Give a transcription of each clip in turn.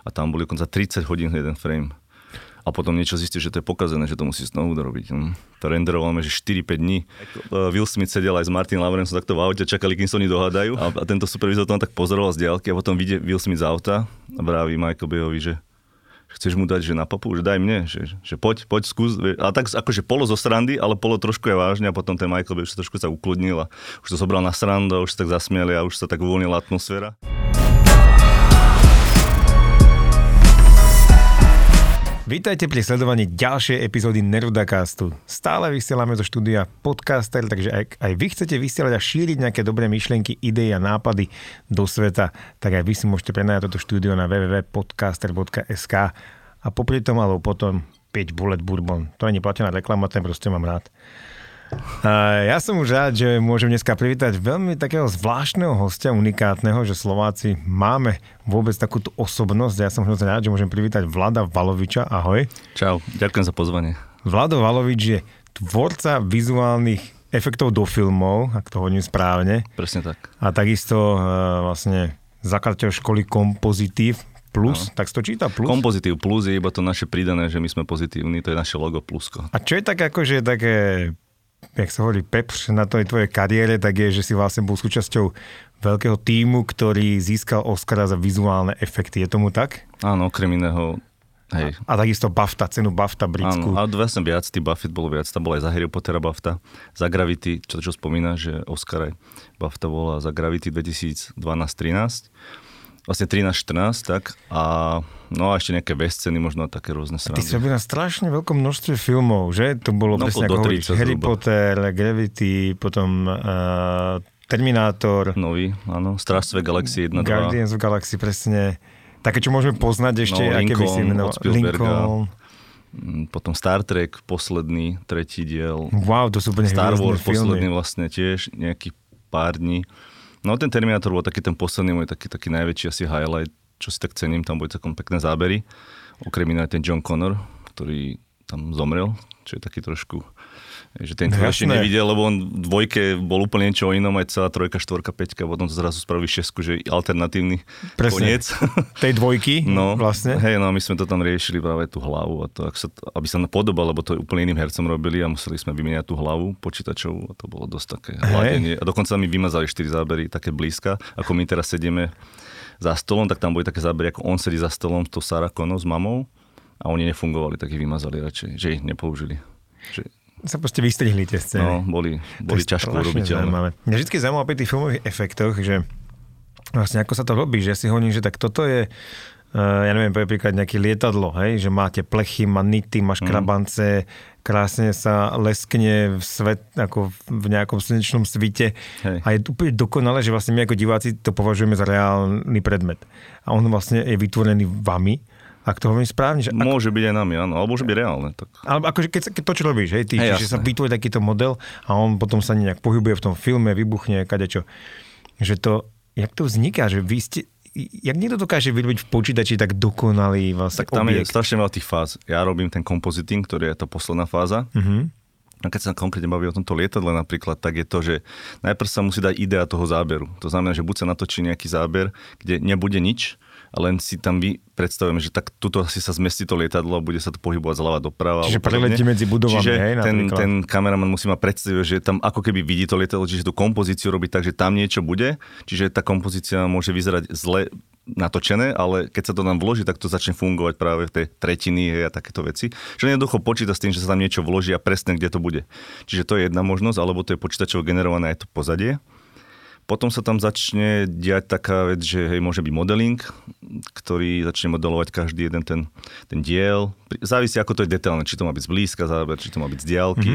a tam boli konca 30 hodín jeden frame. A potom niečo zistí, že to je pokazené, že to musí znovu dorobiť. To renderovalme, že 4-5 dní. Will Smith sedel aj s Martin Lawrenceom takto v aute, čakali, kým sa oni dohádajú. A tento supervizor to tak pozoroval z diaľky a potom vidie Will Smith z auta a vraví Michael Bayovi, že chceš mu dať, že na papu, že daj mne, že poď, skús. A tak akože polo zo srandy, ale polo trošku je vážne a potom ten Michael Bay už trošku sa ukludnil a už to zobral na srandu a už sa tak zasmiali a už sa tak uvoľnila atmosféra. Vítajte pri sledovaní ďalšej epizódy NerudaCastu. Stále vysielame zo štúdia Podcaster, takže aj vy chcete vysielať a šíriť nejaké dobré myšlienky, idey a nápady do sveta, tak aj vy si môžete prenajať toto štúdio na www.podcaster.sk a popri tom alebo potom 5 bullet bourbon. To je neplatená reklama, ten proste mám rád. A ja som už rád, že môžem dneska privítať veľmi takého zvláštneho hostia, unikátneho, že Slováci máme vôbec takúto osobnosť. Ja som hrozne rád, že môžem privítať Vlada Valoviča. Ahoj. Čau, ďakujem za pozvanie. Vlado Valovič je tvorca vizuálnych efektov do filmov, ak to hodím správne. Presne tak. A takisto vlastne zakladateľ školy Kompozitív Plus, no. Tak to číta plus? Kompozitív Plus je iba to naše pridané, že my sme pozitívni, to je naše logo plusko. A čo je tak akože také... jak sa hovorí, pepš na tej tvojej kariére, tak je, že si vlastne bol súčasťou veľkého tímu, ktorý získal Oscara za vizuálne efekty. Je tomu tak? Áno, okrem iného. Hej. A takisto BAFTA, cenu BAFTA britskú. Áno, ale vlastne viac, tý BAFTA bolo viac. Tam bola aj za Harry Pottera BAFTA, za Gravity, čo spomína, že Oscar aj BAFTA bola za Gravity 2012-13. Vlastne 13-14, tak. A, no a ešte nejaké vesceny, možno také rôzne srandy. Ty si robil na strašne veľkom množstve filmov, že? To bolo no, presne, ako hovoríš, Harry Potter, Gravity, potom Terminator. Nový, áno. Starstve Galaxie 1, 2. Guardians of the Galaxy, presne. Také, čo môžeme poznať ešte, no, aké by si imenol. Lincoln, potom Star Trek, posledný, tretí diel. Wow, to sú úplne Star Wars, posledný vlastne tiež, nejakých pár dní. No ten Terminator bol taký ten posledný môj taký najväčší asi highlight, čo si tak cením, tam boli takom pekné zábery. Okrem iné ten John Connor, ktorý tam zomrel, čo je taký trošku, že ten ešte nevidel, lebo on dvojke bol úplne niečo inom, aj celá trojka, štvorka, peťka, potom to zrazu spraví šestku, že alternatívny koniec. Tej dvojky no, vlastne. Hej, no my sme to tam riešili práve tú hlavu, a to, aby sa napodobal, lebo to úplne iným hercom robili a museli sme vymeniať tú hlavu počítačov a to bolo dosť také hladenie. A dokonca mi vymazali 4 zábery také blízka, ako my teraz sedíme za stolom, tak tam boli také zábery, ako on sedí za stolom s tou Sarah Connor s mamou a oni nefungovali, tak ich vymazali radšej, že ich nepoužili. Že... sa proste vystrihli tie scény. No, boli ťažko urobiteľné. Mňa vždy zaujímavé pri tých filmových efektoch, že vlastne ako sa to robí, že si hovorím, že tak toto je, ja neviem, napríklad nejaké lietadlo, hej, že máte plechy, má nity, máš krabance, krásne sa leskne v svet, ako v nejakom slnečnom svite. Hej. A je úplne dokonalé, že vlastne my ako diváci to považujeme za reálny predmet. A on vlastne je vytvorený vami. Ak to hovorím správne, že... Môže byť aj nami, áno, alebo môže byť reálne. Tak... Ale akože keď to, čo robíš, hej, ty, že sa vytvorí takýto model a on potom sa nejak pohybuje v tom filme, vybuchne, kadečo. Že to, jak to vzniká, že vy ste... Jak niekto dokáže vyrobiť v počítači tak dokonalý vlastne objekt? Tak tam je strašne veľa tých fáz. Ja robím ten compositing, ktorý je tá posledná fáza. A keď sa konkrétne baví o tomto lietadle napríklad, tak je to, že najprv sa musí dať idea toho záberu. To znamená, že buď sa natočí nejaký záber, kde nebude nič, a len si tam predstavujeme, že tak tuto asi sa zmestí to lietadlo a bude sa to pohybovať zľava doprava. Čiže preletí medzi budovami, čiže hej, ten kameraman musí mať predstavu, že tam ako keby vidí to lietadlo, čiže tú kompozíciu robí tak, že tam niečo bude, čiže tá kompozícia môže vyzerať zle natočené, ale keď sa to tam vloží, tak to začne fungovať práve v tej tretiny a takéto veci. Čiže jednoducho počíta s tým, že sa tam niečo vloží a presne kde to bude. Čiže to je jedna možnosť, alebo to je počítačovo generované aj to pozadie. Potom sa tam začne diať taká vec, že hej, môže byť modeling, ktorý začne modelovať každý jeden ten diel. Závisí, ako to je detailné, či to má byť zblízka záber, či to má byť z diaľky.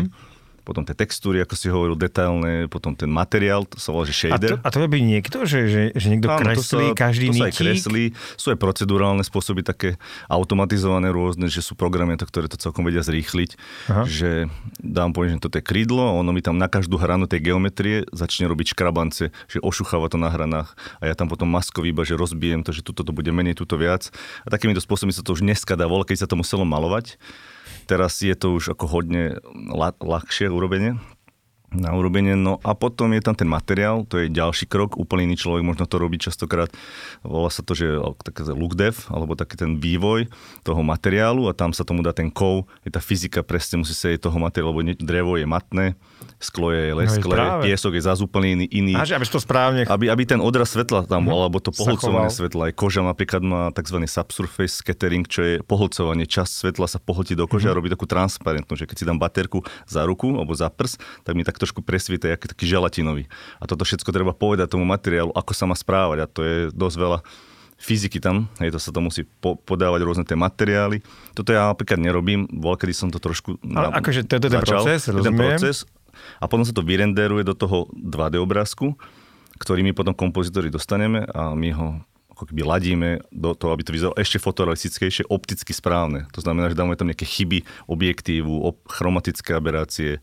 Potom tie textúry, ako si hovoril, detailné, potom ten materiál, to sa volá, že shader. A to robí niekto, že niekto kreslí každý nitík? Áno, to sa aj kreslí. Sú aj procedurálne spôsoby také automatizované rôzne, že sú programy, ktoré to celkom vedia zrýchliť. Aha. Že dám poviem, že toto je krídlo, ono mi tam na každú hranu tej geometrie začne robiť škrabance, že ošucháva to na hranách a ja tam potom maskový iba, že rozbijem to, že tuto to bude menej, tuto viac. A takýmito spôsobmi sa to už dneska dá, keď sa to muselo malovať. Teraz je to už ako hodne ľahšie urobenie. na urobenie. No a potom je tam ten materiál, to je ďalší krok, úplne iný človek možno to robí častokrát, volá sa to, že také look dev, alebo taký ten vývoj toho materiálu a tam sa tomu dá ten kov, je tá fyzika, presne musí sa jej toho materiálu, lebo drevo je matné, sklo je lesklé, no piesok je zás úplne iný. Až, aby to správne... Aby ten odraz svetla tam bol, alebo to pohlcovanie svetla, aj koža napríklad má tzv. Subsurface scattering, čo je pohlcovanie, časť svetla sa pohltí do kože a robí takú transparentnú, že keď si dám baterku za ruku alebo za prs, tak mi tak trošku presvíta, jak taký želatinový. A toto všetko treba povedať tomu materiálu, ako sa má správať. A to je dosť veľa fyziky tam. Hej, to sa to musí podávať rôzne tie materiály. Toto ja napríklad nerobím, voľakedy som to trošku začal. Akože to je ten proces, rozumiem. A potom sa to vyrenderuje do toho 2D obrázku, ktorý my potom kompozitori dostaneme a my ho ako keby ladíme do toho, aby to vyzeralo ešte fotorealistickejšie, opticky správne. To znamená, že dáme tam nejaké chyby objektívu, chromatické aberácie,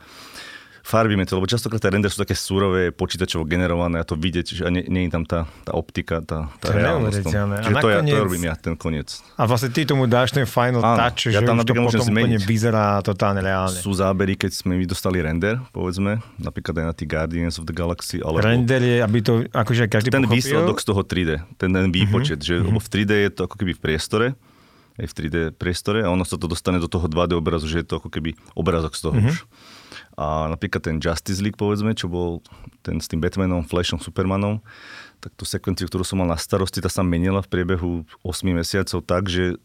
farbíme to, lebo častokrát tie render sú také surové, počítačovo generované a to vidieť, že nie je tam tá optika, tá reálnosť. Čiže to robím ja, ten koniec. A vlastne ty tomu dáš ten final touch, ja že tam už to potom úplne vyzerá totálne reálne. Sú zábery, keď sme vydostali render, povedzme, napríklad aj na tých Guardians of the Galaxy. Alebo render je, aby to akože každý ten pochopil? Ten výsledok z toho 3D, ten výpočet, že lebo v 3D je to ako keby v priestore, aj v 3D priestore a ono sa to dostane do toho 2D obrazu, že je to ako keby obrázok z toho už. A napríklad ten Justice League, povedzme, čo bol ten s tým Batmanom, Flashom, Supermanom, tak tú sekvenciu, ktorú som mal na starosti, tá sa menila v priebehu 8 mesiacov tak, že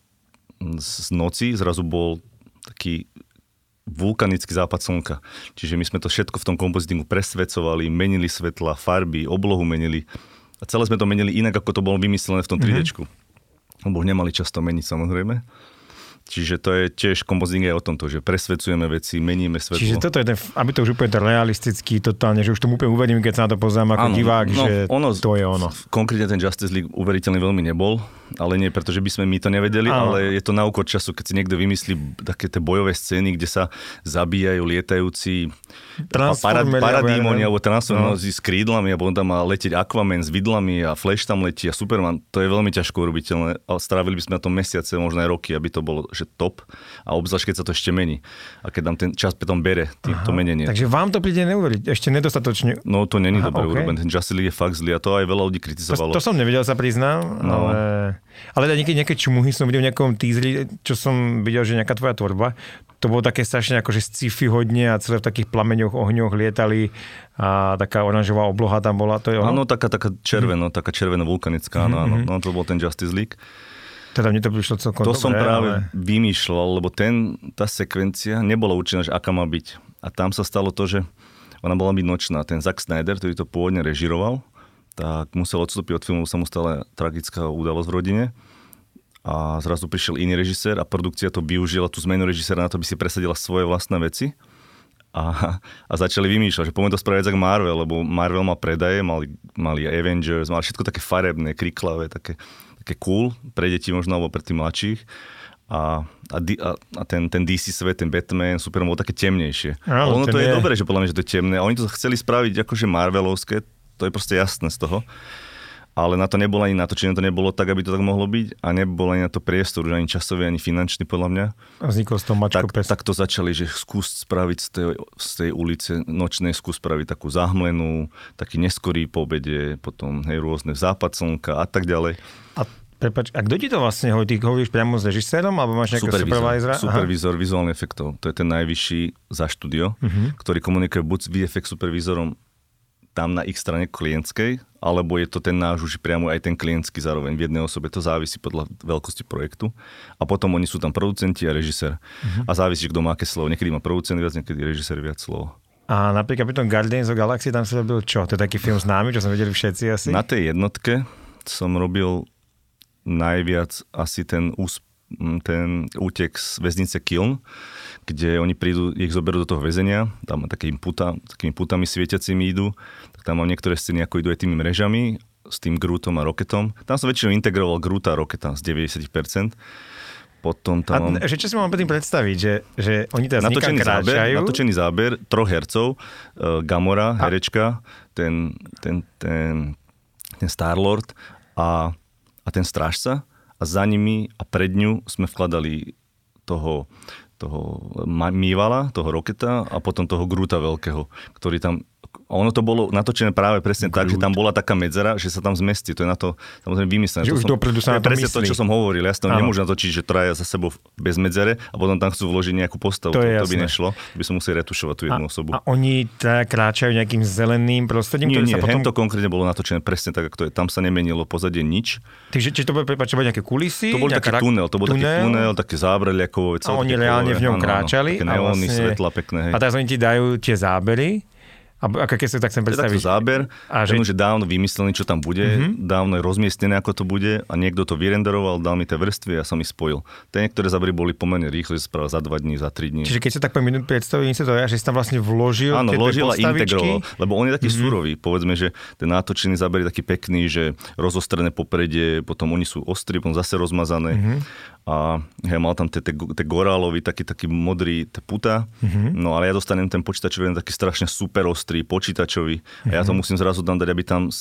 z noci zrazu bol taký vulkanický západ slnka. Čiže my sme to všetko v tom kompozitingu presvedcovali, menili svetla, farby, oblohu menili. A celé sme to menili inak, ako to bolo vymyslené v tom 3Dčku. Lebo nemali často meniť, samozrejme. Čiže to je tiež kompoziting aj o tomto, že presvedcujeme veci, meníme svetlo. Čiže toto je ten, aby to už úplne to realistický, totálne, že už tomu úplne uvedím, keď sa na to poznám ako divák, že to je ono. Konkrétne ten Justice League uveriteľný veľmi nebol, ale nie, pretože by sme my to nevedeli, ale je to na úkor času, keď si niekto vymyslí také tie bojové scény, kde sa zabíjajú lietajúci paradímoni alebo transformery s krídlami a potom tam má letieť Aquaman s vidlami a Flash tam letí a Superman, to je veľmi ťažko urobiteľné. Strávili by sme na tom mesiace, možno aj roky, aby to bolo že top a obzvlášť, keď sa to ešte mení. A keď tam ten čas potom bere, to menenie. Takže vám to príde neuveriť, ešte nedostatočne. No to není dobre urobené, ten Justice League je fakt zlý a to aj veľa ľudí kritizovalo. To som nevedel, sa priznám, ale nejaké čumuhy som videl v nejakom teaseri, čo som videl, že nejaká tvoja tvorba, to bolo také strašne akože sci-fi hodne a celé v takých plameňoch, ohňoch lietali a taká oranžová obloha tam bola, to je ono? Áno, taká červeno-vulkanická, áno, to bol ten Justice League. Teda mne to prišlo celkom dobre. To som práve vymýšľal, lebo tá sekvencia nebola určená, že aká má byť. A tam sa stalo to, že ona bola byť nočná. Ten Zack Snyder, ktorý to pôvodne režiroval, tak musel odstúpiť od filmu, sa mu stala tragická udalosť v rodine. A zrazu prišiel iný režisér a produkcia to využila, tú zmenu režiséra na to, aby si presadila svoje vlastné veci. A začali vymýšľať, že poďme to spraviť ako Marvel, lebo Marvel má predaje, mali Avengers, mali všetko také farebné, kriklavé, také cool, pre deti možno, alebo pre tých mladších. A ten DC svet, ten Batman, Superman, bol také temnejšie. Ale ono to je dobré, že podľa mňa, že to je temné. A oni to chceli spraviť akože Marvelovské, to je proste jasné z toho. Ale na to nebolo ani natočené, to nebolo tak, aby to tak mohlo byť. A nebolo ani na to priestor, ani časový, ani finančný, podľa mňa. A vzniklo z toho mačko pes. Tak to začali, že skús spraviť z tej ulice nočnej, skús spraviť takú zahmlenú, taký neskorý po obede, potom rôzne západ slnka a tak ďalej. A kto ti to vlastne hovorí? Ty hovoríš priamo s režisérom, alebo máš nejakého supervízora? Supervízor vizuálnych efektov. To je ten najvyšší za štúdio, ktorý komunikuje buď s VFX supervízorom tam na ich strane klientskej, alebo je to ten náš už priamo aj ten klientský zároveň v jednej osobe. To závisí podľa veľkosti projektu. A potom oni sú tam producenti a režisér. A závisí, kto má aké slovo. Niekedy má producent viac, niekedy režisér viac slov. A napríklad pri tom Guardians of Galaxy tam sa robil čo? To je taký film známy, čo sme vedeli všetci asi? Na tej jednotke som robil najviac asi ten útek z väznice Kyln, kde oni prídu, ich zoberú do toho väzenia, tam takými putami svietiacimi idú, tak tam mám niektoré scény, ako idú aj tými mrežami, s tým Grootom a Rocketom. Tam som väčšinou integroval Groota a Rocketa z 90%. Potom tam... A že čo si mám predtým predstaviť, že oni teda vzniká kráčajú? Natočený záber troch hercov, Gamora, herečka, ten Star-Lord a ten strážca. A za nimi a pred ňu sme vkladali toho toho Mývala, toho Rocketa a potom toho Groota veľkého, ktorý tam... Ono to bolo natočené práve presne Groot. Tak, že tam bola taká medzera, že sa tam zmestí. To je na to samozrejme vymyslené. Že to už dopredu sa na to presne myslí. To, čo som hovoril. Ja to nemôžem natočiť, že traja za sebou bez medzere a potom tam chcú vložiť nejakú postavu. To by nešlo. By som musel retušovať tú jednu osobu. A oni tak kráčajú nejakým zeleným prostredím? Nie. Potom... Hento konkrétne bolo natočené presne tak, ako to je. Tam sa nemenilo pozadie nič. Čiže to bolo prepáčovať nejaké kulisy? To bol taký tunel. To bol taký tunel, také zábery. A oni reálne v ňom kráčali. Také neóny, svetlá pekné. A teraz oni ti dajú tie zábery. A keď si tak chcem predstaviť. Je takto záber, že dávno vymyslený, čo tam bude, dávno je rozmiestnené, ako to bude a niekto to vyrenderoval, dal mi tie vrstvy a som ich spojil. Tie niektoré zábery boli pomerne rýchlo, že spravil za 2 dní, za 3 dní. Čiže keď sa tak po minút predstavil, že si tam vlastne vložil tie postavičky. Áno, vložil a integroval, lebo on je taký surový. Povedzme, že ten nátočený záber je taký pekný, že rozostrené popredie, potom oni sú ostri, potom zase rozmazané. A ja mal tam tie gorálovy, taký modrý puta. No ale ja dostanem ten počítačový taký strašne super počítačový. A ja to musím zrazu tam dať, aby tam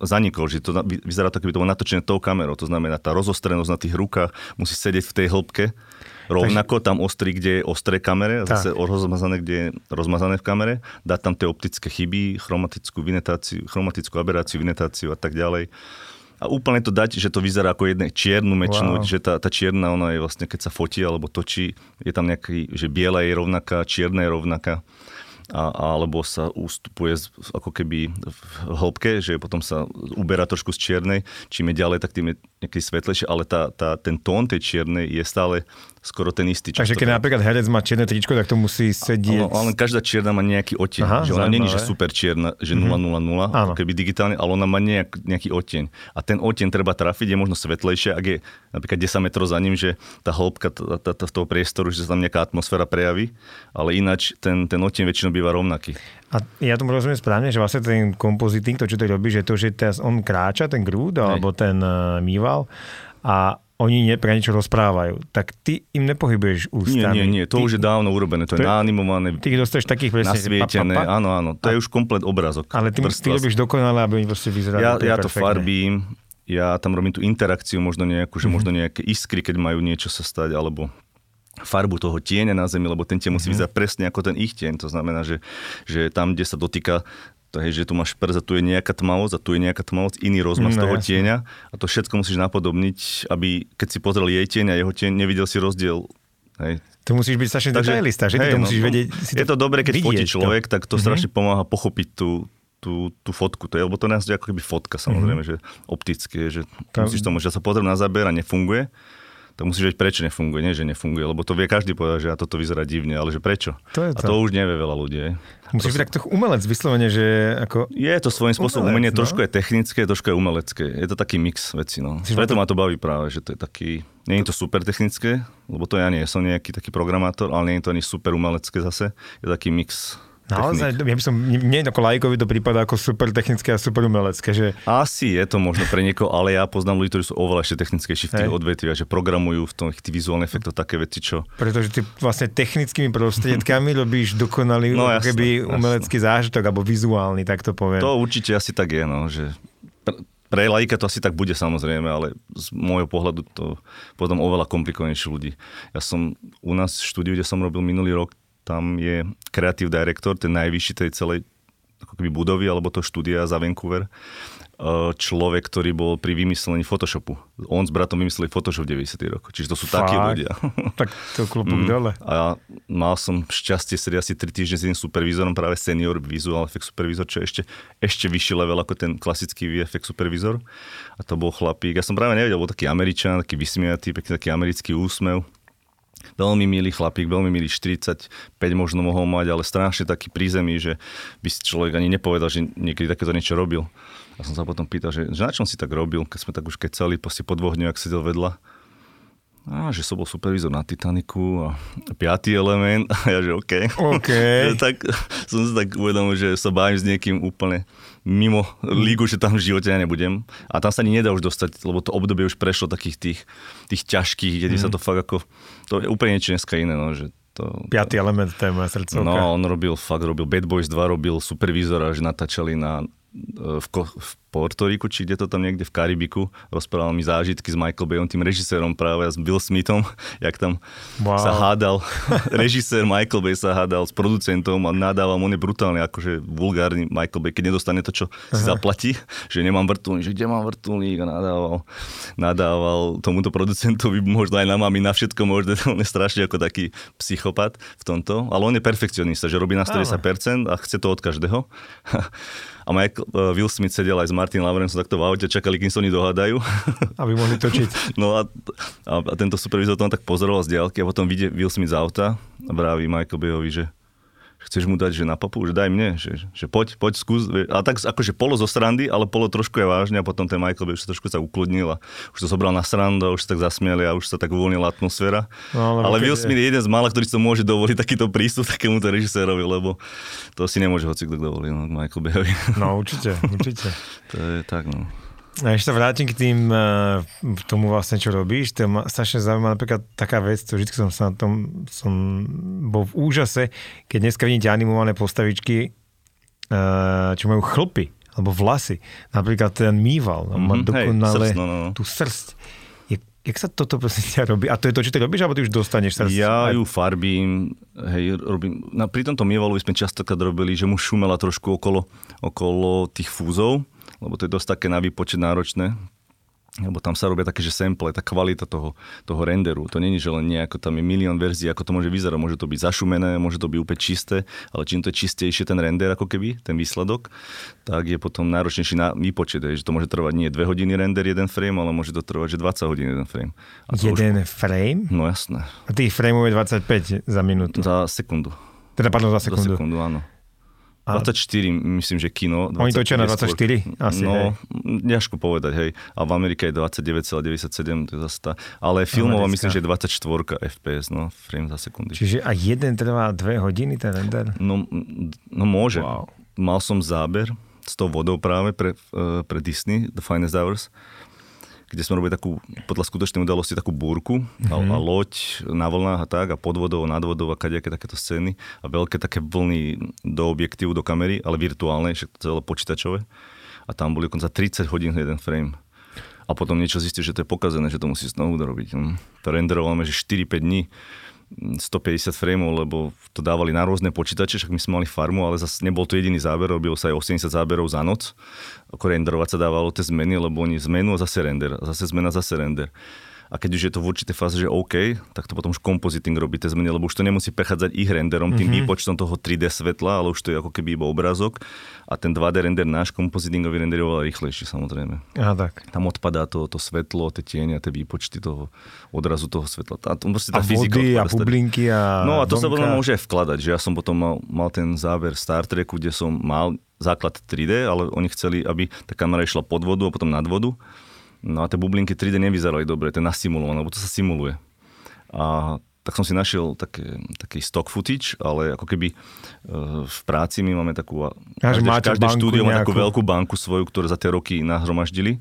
zanikol, že to vyzerá to, keby to bolo natočené tou kamerou. To znamená, tá rozostrenosť na tých rukách musí sedieť v tej hĺbke. Rovnako tam ostrý, kde je ostré kamere, a zase rozmazané, kde je rozmazané v kamere. Dá tam tie optické chyby, chromatickú aberáciu, vinetáciu a tak ďalej. A úplne to dať, že to vyzerá ako jedné čiernu mečnúť, že tá čierna, ona je vlastne, keď sa fotí alebo točí, je tam nejaký, že biela je rovnaká, čierna je rovnaká. Alebo sa ústupuje ako keby v hĺbke, že potom sa uberá trošku z čiernej. Čím je ďalej, tak tým je nejaký svetlejšie, ale ten tón tej čiernej je stále skoro ten istý. Takže keď napríklad herec má čierne tričko, tak to musí sedieť. Ale každá čierna má nejaký odtieň. Že ona nie je že super čierna, že 000, ako keby digitálne, ale ona má nejaký odtieň. A ten odtieň treba trafiť, je možno svetlejšie, ak je napríklad 10 metrov za ním, že tá hĺbka toho priestoru, že sa tam nejaká atmosféra prejaví, ale ináč ten odtieň väčšinou býva rovnaký. A ja tomu rozumiem správne, že vlastne ten kompoziting, to čo to robí, že to, že teraz on kráča, ten Groot, alebo ten Mýval a oni pre niečo rozprávajú, tak ty im nepohybuješ ústami. Nie, to už je dávno urobené, to je naanimované. Ty dostaneš takých presne nasvietené, áno, to je už komplet obrázok. Ale ty robíš dokonale, aby oni proste vyzerali perfektne. Ja to farbím, ja tam robím tú interakciu možno nejakú, že možno nejaké iskry, keď majú niečo sa stať, alebo farbu toho tieňa na zemi, lebo ten tieň musí vyzerať presne ako ten ich tieň. To znamená, že tam, kde sa dotýka, že tu máš prst, tu je nejaká tmavosť a tu je nejaká tmavosť, iný rozmaz toho tieňa. A to všetko musíš napodobniť, aby keď si pozrel jej tieň a jeho tieň, nevidel si rozdiel. Hej. To musíš byť strašne detailista, že? Ty to musíš vedieť. Je to dobre, keď fotí človek, tak to strašne pomáha pochopiť tú fotku. To je, lebo to nás je ako keby fotka, samozrejme, že optické, že musíš tomu, že sa pozrieť na záber a nefunguje. To musíš vedieť, prečo nefunguje, nie že nefunguje, lebo to vie každý povedať, že a toto vyzerá divne, ale že prečo? A to už nevie veľa ľudí. Musíš byť takto umelec vyslovene, že ako... Je to svojím spôsobom umenie, trošku je technické, trošku je umelecké. Je to taký mix vecí, no. Preto ma to baví práve, že to je taký... Nie je to super technické, lebo to ja nie som nejaký taký programátor, ale nie je to ani super umelecké zase. Je taký mix... Naozaj, ja by som, nie ako laikovi to prípada ako super technické a super umelecké, že... Asi je to možno pre niekoho, ale ja poznám ľudí, ktorí sú oveľa ešte technickejší v tých odvetviach, že programujú v tom vizuálne efekty také veci, čo... Pretože ty vlastne technickými prostriedkami robíš dokonalý umelecký zážitok, alebo vizuálny, tak to poviem. To určite asi tak je, no, že... Pre laika to asi tak bude samozrejme, ale z môjho pohľadu to potom oveľa komplikovanejších ľudí. Ja som u nás v štúdiu, kde som robil minulý rok, tam je kreatív direktor, ten najvyšší tej celej ako keby budovy alebo to štúdia za Vancouver. Človek, ktorý bol pri vymyslení Photoshopu. On s bratom vymysleli Photoshop v 90. roku. Čiže to sú takí ľudia. Tak to klopok dole. A mal som šťastie sedieť asi 3 týždne s jedným supervízorom, práve senior visual effect supervízor, čo je ešte vyšší level ako ten klasický VFX supervízor. A to bol chlapík. Ja som práve nevedel, bol taký Američan, taký vysmiatý, pekný taký americký úsmev. Veľmi milý chlapík, veľmi milý, 45 možno mohol mať, ale strašne taký prízemný, že by si človek ani nepovedal, že niekedy takéto niečo robil. A som sa potom pýtal, že na čom si tak robil, keď sme tak už kecali, po 2 dňoch, ak sedel vedľa. A že som bol supervízor na Titaniku a 5. element. A ja, že OK. Tak som sa tak uvedomil, že sa bavím s niekým úplne mimo lígu, že tam v živote ja nebudem. A tam sa ani nedá už dostať, lebo to obdobie už prešlo takých tých ťažkých, kde sa to fakt ako... To je úplne niečo dneska iné, no, že to... 5. element, to je moja srdcovka. No, on robil Bad Boys 2, robil supervízora, že natáčali v Portoriku, či kde to tam niekde v Karibiku. Rozprával mi zážitky s Michael Bayom, tým režisérom práve, s Will Smithom, jak tam sa hádal. Režisér Michael Bay sa hádal s producentom a nadával, on je brutálny, akože vulgárny Michael Bay, keď nedostane to, čo si zaplatí, že nemám vrtulník, že kde mám vrtulník, a nadával tomuto producentovi, možno aj na mami, na všetko možno, on je strašne ako taký psychopat v tomto, ale on je perfekcionista, že robí na 110% a chce to od každého. A Will Smith sedel aj s Martin Lawrence takto v aute, čakali, kým sa oni dohádajú. Aby mohli točiť. No a tento supervizor to tak pozoroval z diaľky a potom vidie Will Smith z auta a vraví Michael Bayovi, že chceš mu dať, že na papu, že daj mne, že poď, skús. A tak akože polo zo srandy, ale polo trošku je vážne a potom ten Michael Bay už trošku sa ukludnil a už to zobral na srandu a už sa tak zasmiali a už sa tak uvoľnila atmosféra. No, ale Will Smith je jeden z mála, ktorý sa môže dovoliť takýto prístup takémuto režisérovi, lebo to si nemôže hocikto dovoliť, no, Michael Bayovi. No určite. To je tak, no. A ešte vrátim k tým, k tomu vlastne, čo robíš. To je strašne zaujímavá napríklad taká vec, to vždy som sa na tom bol v úžase, keď dneska vidíte animované postavičky, čo majú chlpy, alebo vlasy. Napríklad ten Mýval, má dokonale tú srst. Jak sa toto proste robí? A to je to, čo ty robíš, alebo ty už dostaneš srdce? Ja ju farbím, robím. Pri tomto Mývalu sme častokrát robili, že mu šumela trošku okolo tých fúzov, lebo to je dosť také na výpočet náročné, lebo tam sa robia také, že sample, tá kvalita toho renderu, to nie je, že len nejako, tam je milión verzií, ako to môže vyzerať, môže to byť zašumené, môže to byť úplne čisté, ale čím to je čistejšie ten render, ako keby, ten výsledok, tak je potom náročnejší na výpočet, že to môže trvať nie 2 hodiny render, jeden frame, ale môže to trvať, že 20 hodín jeden frame. A jeden frame? No jasné. A tých frameov je 25 za minútu? Za sekundu. Teda pardon, za sekundu. Za sekundu, áno. 24, myslím, že kino. 25, oni točia na 24? Asi, no, ťažko povedať, hej. A v Amerike je 29,97, to je zase tá. Ale filmová, myslím, že je 24 FPS, no, frame za sekundy. Čiže a jeden trvá 2 hodiny ten render? No môže. Wow. Mal som záber s tou vodou práve pre Disney, The Finest Hours, kde sme robili takú, podľa skutočnej udalosti, takú búrku a loď na vlnách a tak a pod vodou, nad vodou a kadejaké takéto scény a veľké také vlny do objektívu, do kamery, ale virtuálne, však celé počítačové. A tam boli dokonca 30 hodín jeden frame. A potom niečo zistí, že to je pokazené, že to musí znovu dorobiť. To renderovalme, že 4-5 dní 150 frameov, lebo to dávali na rôzne počítače, však my sme mali farmu, ale zase nebol to jediný záber, robilo sa aj 80 záberov za noc. Ako renderovať sa dávalo tie zmeny, lebo oni zmenu a zase render, a zase zmena, zase render. A keď už je to v určitej fáze, že OK, tak to potom už compositing robí tie zmeny, lebo už to nemusí prechádzať ich renderom, tým výpočtom toho 3D svetla, ale už to je ako keby iba obrázok. A ten 2D render náš compositingový render je oveľa rýchlejší, samozrejme. Aha, tak. Tam odpadá to svetlo, tie tiene, tie výpočty toho odrazu toho svetla. A vody a bublinky a no a to vonka. Sa potom môže aj vkladať, že ja som potom mal ten záver Star Treku, kde som mal základ 3D, ale oni chceli, aby tá kamera išla pod vodu a potom nad vodu. No a tie bublinky 3D nevyzerali dobre, to je nasimulované, lebo to sa simuluje. A tak som si našiel taký stock footage, ale ako keby v práci my máme takú... Každé štúdio má takú veľkú banku svoju, ktorú za tie roky nahromaždili.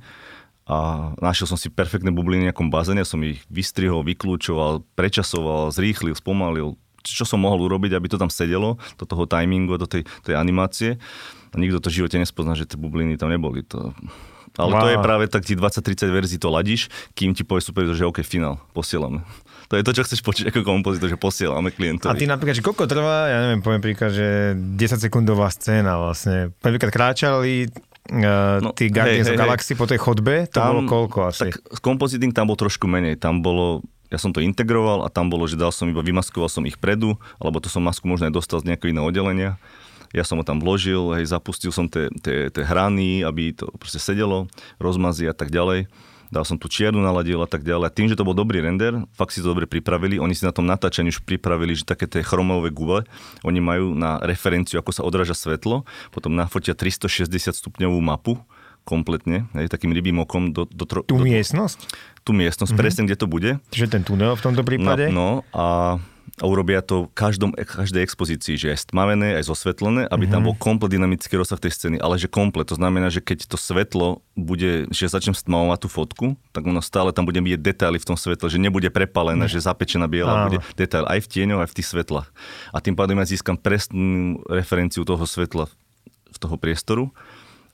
A našiel som si perfektné bubliny v nejakom bazéne, som ich vystrihol, vyklúčoval, prečasoval, zrýchlil, spomalil, čo som mohol urobiť, aby to tam sedelo, do toho timingu, do tej animácie. A nikto to v živote nespozná, že tie bubliny tam neboli. Ale to je práve tak, ti 20-30 verzií to ladíš, kým ti povie supervisor, že OK, finál, posielame. To je to, čo chceš počuť ako kompozitor, že posielame klientovi. A ty napríklad, že koľko trvá, ja neviem, poviem príklad, že 10-sekundová scéna vlastne. Prvýkrát kráčali tí Guardians of Galaxy po tej chodbe, to bolo koľko asi? Tak kompoziting tam bol trošku menej, tam bolo... Ja som to integroval a tam bolo, že dal som iba, vymaskoval som ich predu, alebo to som masku možno aj dostal z nejakého iného oddelenia. Ja som ho tam vložil, hej, zapustil som tie hrany, aby to proste sedelo, rozmazí a tak ďalej. Dal som tú čiernu naladil a tak ďalej. A tým, že to bol dobrý render, fakt si to dobre pripravili. Oni si na tom natáčaní už pripravili, že také tie chromové gule, oni majú na referenciu, ako sa odráža svetlo, potom nafotia 360 stupňovú mapu, kompletne, hej, takým rybím okom tú miestnosť? Tú miestnosť, presne, kde to bude. Čiže ten tunel v tomto prípade? No a urobia to každej expozícii, že aj stmavené, aj zosvetlené, aby tam bol komplet dynamický rozsah tej scény, ale že komplet, to znamená, že keď to svetlo bude, že začnem stmavovať tú fotku, tak ono stále tam bude vidieť detaily v tom svetle, že nebude prepálené, že zapečená biela, bude detail aj v tieňoch, aj v tých svetlách. A tým pádom ja získam presnú referenciu toho svetla v toho priestoru.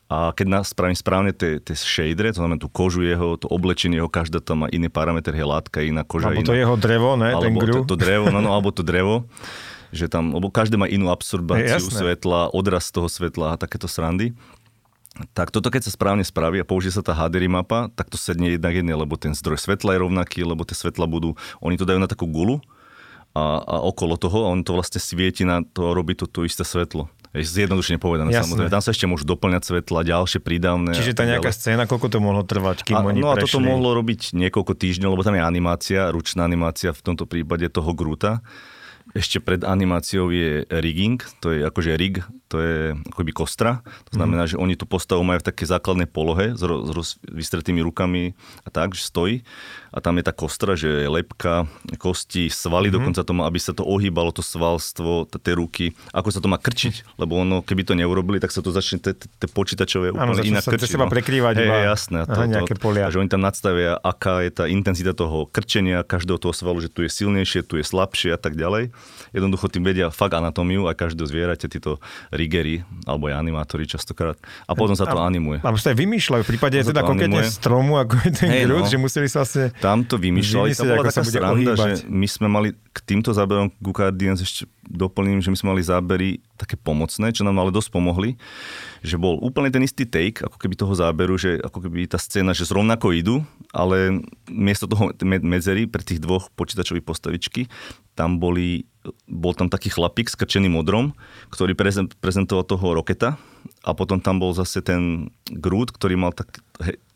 A keď spravím správne tie šejdre, to znamená tú kožu jeho, to oblečenie jeho, každá tam má iný parameter, je látka iná, koža alebo iná. Alebo to jeho drevo, ne? Alebo ten grú. To drevo, no, alebo to drevo. Že tam, každé má inú absorbáciu svetla, odraz toho svetla a takéto srandy. Tak toto, keď sa správne spraví a použije sa tá HDR mapa, tak to sedne jednak jedne, lebo ten zdroj svetla je rovnaký, lebo tie svetla budú, oni to dajú na takú gulu a okolo toho a on to vlastne svieti na to a robí to tu isté svetlo. Zjednodušene povedané, samozrejme. Tam sa ešte môžu doplňať svetla, ďalšie pridávne. Čiže tá nejaká scéna, koľko to mohlo trvať, kým oni prešli? No a toto mohlo robiť niekoľko týždňov, lebo tam je animácia, ručná animácia v tomto prípade toho Groota. Ešte pred animáciou je rigging, to je akože rig, to je akoby kostra. To znamená, že oni tú postavu majú v takej základnej polohe s vystretými rukami a tak, že stojí. A tam je tá kostra, že je lepka, kosti, svaly, dokonca to má, aby sa to ohýbalo, to svalstvo, tie ruky, ako sa to má krčiť, lebo ono, keby to neurobili, tak sa to začne tie počítačové úplne inak krčiť. Áno, začne sa prekrývať nejaké polia. Takže oni tam nadstavia, aká je tá intenzita toho krčenia každého toho svalu, že tu je silnejšie, tu je slabšie a tak ďalej. Jednoducho tým vedia fakt anatómiu a každého zvierate, títo rigery, alebo aj animátori častokrát. A potom sa to animuje. A sa aj vymýšľajú, v prípade teda konkrétne stromu, ako je ten Groot, že museli sa vlastne... Tam to vymýšľali, tam bola taká sranda, že my sme mali k týmto záberom ku Guardians, ešte doplním, že my sme mali zábery také pomocné, čo nám ale dosť pomohli, že bol úplne ten istý take, ako keby toho záberu, že ako keby tá scéna, že rovnako idú, ale miesto toho medzery pre tých dvoch počítačových postavičky, tam bol tam taký chlapík s krčeným modrom, ktorý prezentoval toho Rocketa a potom tam bol zase ten Groot, ktorý mal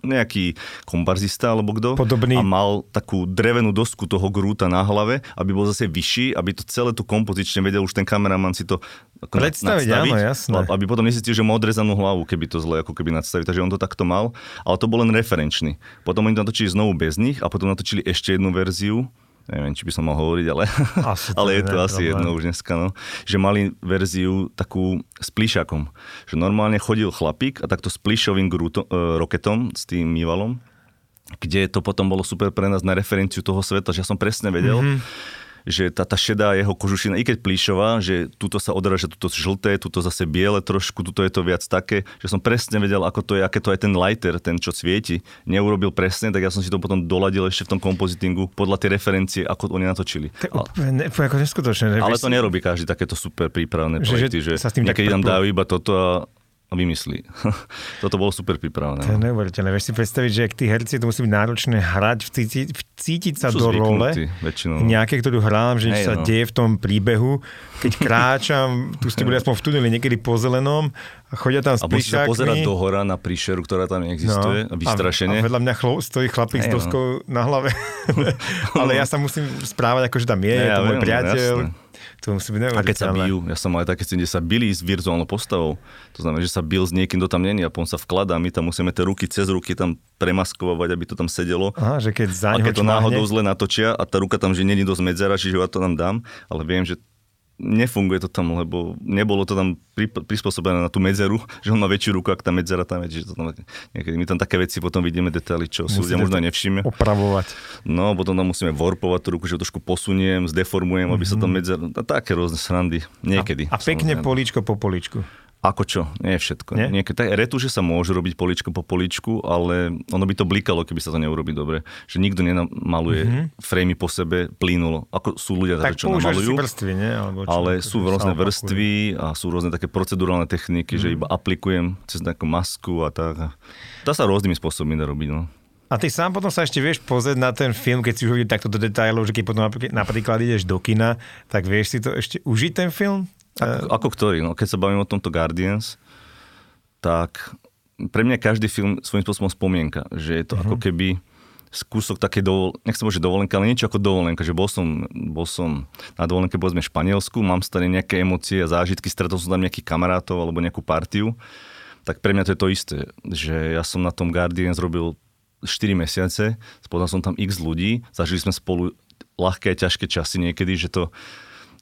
nejaký komparzista alebo kto podobný. A mal takú drevenú dosku toho Groota na hlave, aby bol zase vyšší, aby to celé tu kompozične vedel už ten kameraman si to predstaviť, áno, jasné. Aby potom nesítil, že má odrezanú hlavu, keby to zle ako keby nadstaviť. Takže on to takto mal, ale to bol len referenčný. Potom oni to natočili znovu bez nich a potom natočili ešte jednu verziu. Neviem, či by som mal hovoriť, ale je to asi jedno už dneska, no. Že mali verziu takú s plíšakom. Že normálne chodil chlapík a takto s plíšovým Rocketom, s tým Mývalom, kde to potom bolo super pre nás na referenciu toho sveta, že ja som presne vedel, že tá šedá jeho kožušina, i keď plíšová, že tuto sa odráža, tuto žlté, tuto zase biele trošku, tuto je to viac také, že som presne vedel, ako to je, aké to je ten lighter, ten, čo svieti, neurobil presne, tak ja som si to potom doladil ešte v tom kompozitingu podľa tie referencie, ako oni natočili. Ako neskutočné. Ale to nerobí každý takéto super prípravné projekty, že niekedy tam dajú iba toto a vymyslí. Toto bolo super prípravné. To je neuveriteľné. Vieš si predstaviť, že ak tí herci, to musí byť náročné hrať, vcítiť sa do role nejaké, ktorú hrám, že sa deje v tom príbehu. Keď kráčam, tu ste boli aspoň v tuneli, niekedy po zelenom, a chodia tam s príšakmi. A musí sa pozerať do hora na príšeru, ktorá tam neexistuje, vystrašenie. A vedľa mňa stojí chlapík s doskou na hlave. Ale ja sa musím správať, akože tam je, je to môj priateľ. Jasné. To musí byť neuveriteľné. A keď sa bijú, ja som mal aj také scény, kde sa bili s virtuálnou postavou. To znamená, že sa bil s niekým, kto tam není a potom sa vkladá. My tam musíme tie ruky cez ruky tam premaskovať, aby to tam sedelo. Aha, že keď zaň a keď to náhodou zle natočia a tá ruka tam, že není dosť medzera, čiže ja to tam dám, ale viem, že nefunguje to tam, lebo nebolo to tam prispôsobené na tú medzeru, že on má väčšiu ruku, ak tá medzera tam je. Niekedy my tam také veci potom vidíme, detaily, čo si ľudia možno nevšimne. Opravovať. No, potom tam musíme warpovať tú ruku, že ho trošku posuniem, zdeformujem, aby sa tam medzera... Také rôzne srandy. Niekedy. A pekne políčko po políčku. Ako čo? Nie všetko. Niekedy retuže sa môžu robiť políčko po políčku, ale ono by to blikalo, keby sa to neurobí dobre. Že nikto nenamaluje framey po sebe, plynulo. Ako sú ľudia, tak čo namalujú. Tak vrstvy, nie? Ale sú rôzne vrstvy a sú rôzne také procedurálne techniky, že iba aplikujem cez nejakú masku a tak. Dá sa rôznymi spôsobmi robiť, no. A ty sám potom sa ešte vieš pozrieť na ten film, keď si už vidíš takto do detailov, že keď potom napríklad ideš do kina, tak vieš si to ešte užiť ten film? Ako ktorý? No, keď sa bavím o tomto Guardians, tak pre mňa každý film svojím spôsobom spomienka, že je to ako keby skúsok také dovolenka, ale niečo ako dovolenka, že bol som na dovolenke povedzme v Španielsku, mám stane nejaké emócie a zážitky, stretol som tam nejakých kamarátov alebo nejakú partiu, tak pre mňa to je to isté, že ja som na tom Guardians robil 4 mesiace, spoznal som tam x ľudí, zažili sme spolu ľahké a ťažké časy niekedy, že to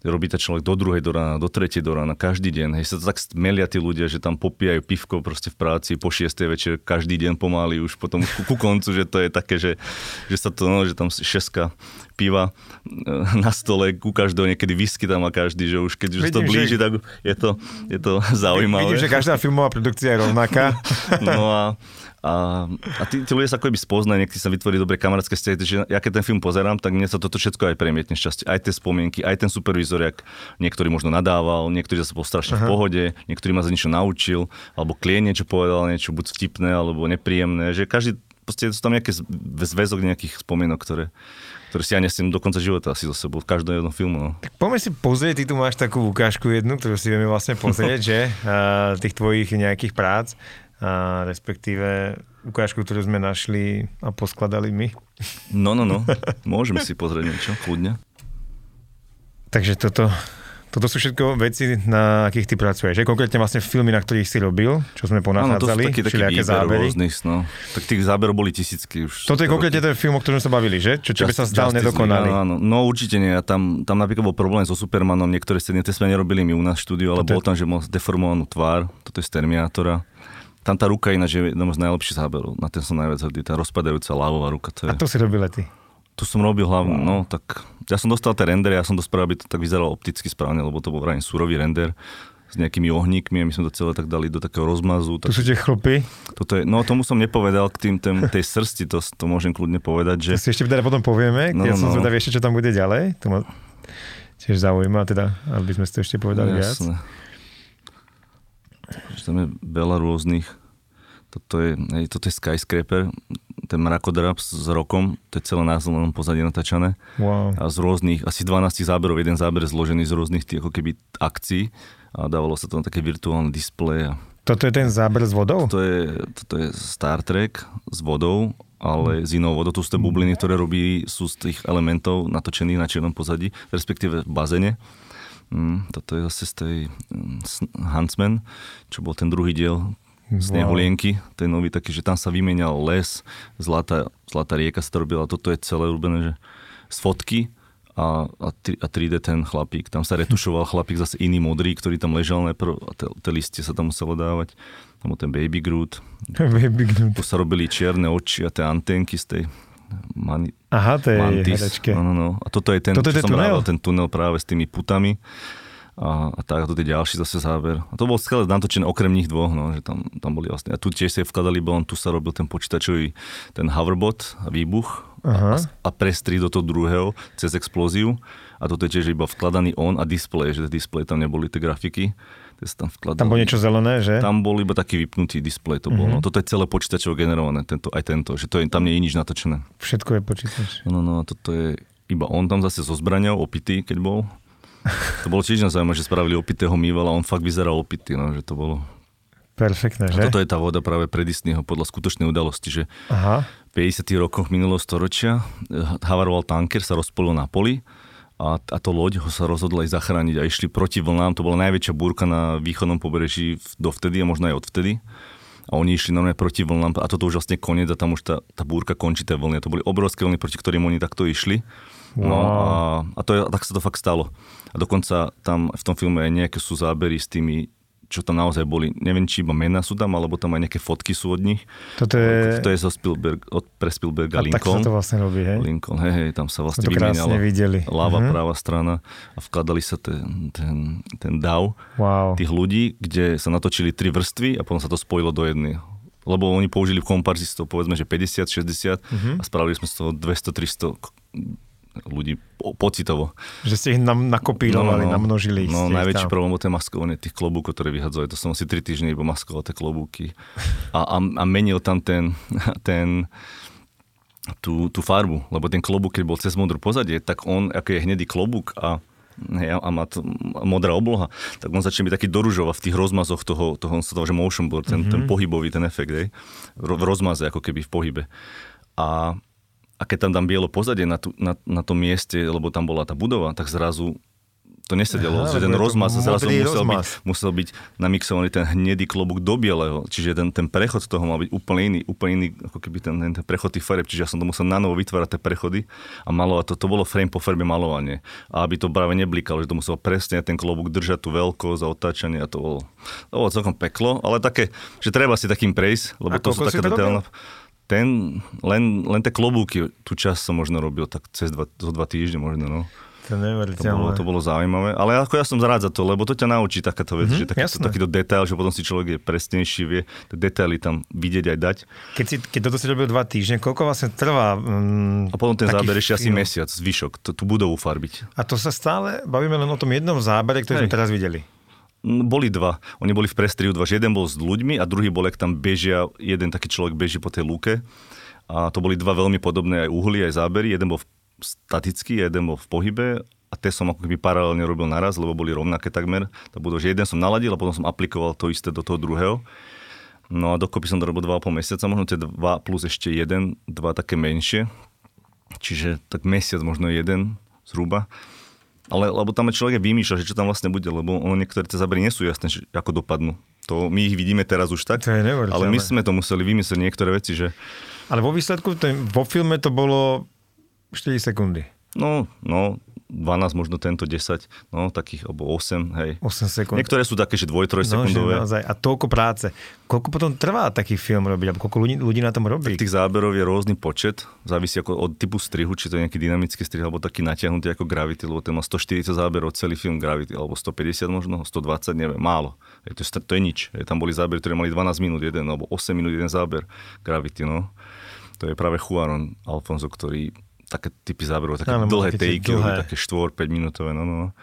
robí tá človek do 2 do rána, do 3 do rána, každý deň. Hej, sa to tak stmelia tí ľudia, že tam popíjajú pivko proste v práci po 6 večer, každý deň pomaly už potom ku koncu, že to je také, že sa to, no, že tam šeska piva na stole, kúkaš do niekedy whisky tam a každý, že už keď už to blíži, že... tak je to zaujímavé. Vidím, že každá filmová produkcia je rovnaká. No a tí ľudia sa akoby spoznajú, niekedy sa vytvorí dobre kamarátske vzťahy, takže ja keď ten film pozerám, tak mne sa toto všetko aj premietne šťastie, aj tie spomienky, aj ten supervizor, jak niektorý možno nadával, niektorý zase bol strašne v pohode, niektorý ma za niečo naučil, alebo klient niečo povedal, niečo buď vtipné, alebo nepríjemné, že každý proste sú tam nejaké zväzok nejakých spomienok, ktoré si ja nesiem do konca života asi so sebou, v každom jednom filmu. No. Tak poďme si pozrieť, ty tu máš takú ukážku jednu, ktorú si vieme vlastne pozrieť, že? Tých tvojich nejakých prác, respektíve ukážku, ktorú sme našli a poskladali my. No. Môžeme si pozrieť niečo, kľudne. Takže toto sú všetko veci, na akých ty pracuješ, že? Konkrétne vlastne filmy, na ktorých si robil, čo sme ponachádzali, všelijaké zábery. Rôznych, no. Tak tých záberov boli tisícky už. Toto je konkrétne ten film, o ktorom sa bavili, že? Čo by sa zdal nedokonalý. No určite nie. Tam napríklad bol problém so Supermanom, niektoré scény sme nerobili my u nás v štúdiu, ale bol tam, že mal deformovanú tvár, toto je z Terminátora. Tam tá ruka ináč je jedno z najlepších záberov, na ten som najviac hrdý, tá rozpadajúca lávová ruka. To je... A to si robila ty? Tu som robil hlavne, no tak ja som dostal tie rendery, ja som dospravil, aby to tak vyzeralo opticky správne, lebo to bol vrajím surový render s nejakými ohníkmi a my sme to celé tak dali do takého rozmazu. Tak... Tu sú tie chlopy? Toto je, no tomu som nepovedal k tej srsti, to môžem kľudne povedať, že... To si ešte teda potom povieme, ja som zvedavý ešte, čo tam bude ďalej, to ma tiež zaujíma, teda, aby sme si to ešte povedali viac. Jasné. Tam je veľa rôznych... Toto je skyscraper, ten mrakodrap s rokom, to je celé na zelenom pozadí natáčané. Wow. A z rôznych, asi 12 záberov, jeden záber zložený z rôznych tých ako keby akcií a dávalo sa to na také virtuálne displeje. Toto je ten záber s vodou? Toto je Star Trek s vodou, ale z inou vodou. Tu sú tie bubliny, ktoré robí, sú z tých elementov natočených na čiernom pozadí, respektíve v bazéne. Toto je zase z tej Huntsman, čo bol ten druhý diel Snehulienky, ten nový taký, že tam sa vymenial les, zlatá rieka sa to robila, toto je celé urobené, že z fotky a 3D ten chlapík, tam sa retušoval chlapík zase iný modrý, ktorý tam ležal najprv a tie listie sa tam muselo dávať, tam ten Baby Groot, tu sa robili čierne oči a tie antenky z tej mantis, no. A toto je ten, toto čo je som rával, ten tunel práve s tými putami. A takto je ďalší zase záber. A to bol skvelé natočené okrem nich dvoch, no, že tam boli vlastne. A tu tiež sa vkladali balón, tu sa robil ten počítačový, ten hoverbot a výbuch a prestrih do toho druhého cez explóziu. A toto je tiež iba vkladaný on a displej, že displej tam neboli tie grafiky. Tam bol niečo zelené, že? Tam bol iba taký vypnutý displej to bol. No, toto je celé počítačovo generované, tento, že to je, tam nie je nič natočené. Všetko je počítač. No, toto je iba on tam zase so zbraňou, opitý, keď bol. To bolo tiež zaujímavé, že spravili opitého Mývala, on fakt vyzeral opitý, no, že to bolo... Perfektné, že? A toto je tá voda práve pre Disneyho podľa skutočnej udalosti, že v 50. rokoch minulého storočia havaroval tanker, sa rozpolil na poli a to loď ho sa rozhodla aj zachrániť a išli proti vlnám, to bola najväčšia búrka na východnom pobreží dovtedy a možno aj odvtedy. A oni išli normálne proti vlnám a toto už vlastne koniec a tam už tá búrka končí tie vlny. A to boli obrovské vlny, proti ktorým oni takto išli. Wow. No a tak sa to fakt stalo. A dokonca tam v tom filme aj nejaké sú zábery s tými, čo tam naozaj boli. Neviem, či iba mená sú tam, alebo tam aj nejaké fotky sú od nich. Toto je pre Spielberga Lincoln. A tak sa to vlastne robí, hej? Lincoln, hej, tam sa vlastne vymenala ľava, práva strana a vkladali sa ten dav tých ľudí, kde sa natočili 3 vrstvy a potom sa to spojilo do jednej. Lebo oni použili v komparzistov, povedzme, že 50, 60 a spravili sme z toho 200, 300 ľudí pocitovo. Že ste ich nakopírovali, namnožili ich. No, najväčší problém bol to maskovanie tých klobúkov, ktoré vyhadzovali. To som si 3 týždne iba maskoval tie klobúky. A menil tam tú farbu, lebo ten klobúk, keď bol cez modrú pozadie, tak on, ako je hnedý klobúk a má to modrá obloha, tak on začne byť taký doružová v tých rozmazoch toho že motion blur, ten pohybový, ten efekt, v rozmaze, ako keby v pohybe. A keď tam dám bielo pozadie na tom mieste, lebo tam bola tá budova, tak zrazu to nesedelo. Aha, že ten rozmaz zrazu musel byť namixovaný ten hnedý klobúk do bieleho. Čiže ten prechod z toho mal byť úplne iný ako keby ten prechod tých farieb. Čiže ja som to musel nanovo vytvárať tie prechody a malovať. To bolo frame po farbe malovanie. A aby to práve neblikalo, že to musel presne ten klobúk držať tú veľkosť a otáčanie a to bolo celkom peklo. Ale také, že treba si takým prejsť, lebo to sú také detailné... ten, len tie klobúky, tú časť som možno robil tak cez dva týždne možno, no. To bolo zaujímavé, ale ako ja som rád za to, lebo to ťa naučí takáto vec, že takýto detail, že potom si človek je presnejší, vie detaily tam vidieť aj dať. Keď toto si robil 2 týždne, koľko vlastne trvá? A potom ten záber ešte asi mesiac, zvyšok, tú budovu farbiť. A to sa stále bavíme len o tom jednom zábere, ktorý sme teraz videli. Boli dva. Oni boli v prestrihu dva, že jeden bol s ľuďmi a druhý bol, ak tam bežia, jeden taký človek beží po tej lúke. A to boli dva veľmi podobné aj uhly, aj zábery. Jeden bol statický, jeden bol v pohybe a tie som ako keby paralelne robil naraz, lebo boli rovnaké takmer. To bolo, že jeden som naladil a potom som aplikoval to isté do toho druhého. No a dokopy som to robil 2,5 mesiaca, možno tie 2 plus ešte 1, 2 také menšie. Čiže tak mesiac, možno 1 zhruba. Ale lebo tam človek vymýšľa, že čo tam vlastne bude, lebo ono, niektoré tie zábery nie sú jasné, že ako dopadnú. To my ich vidíme teraz už tak, ale my sme to museli vymyslieť niektoré veci, že... Ale vo výsledku, vo filme to bolo... 4 sekundy. No, 12, možno tento 10, no takých, alebo 8, hej. 8 sekúnd. Niektoré sú také, že 2-3 sekundové. Naozaj. A toľko práce. Koľko potom trvá taký film robiť, alebo koľko ľudí na tom robí? Tak tých záberov je rôzny počet, závisí ako od typu strihu, či to je nejaký dynamický strih, alebo taký natiahnutý ako Gravity, lebo ten má 140 záberov, celý film Gravity, alebo 150 možno, 120, neviem, málo. To je nič. Tam boli zábery, ktoré mali 12 minút jeden, alebo 8 minút jeden záber Gravity, no. To je práve Cuarón Alfonso, ktorý také typy záberov, také dlhé takey, také 4-5 minútové, no.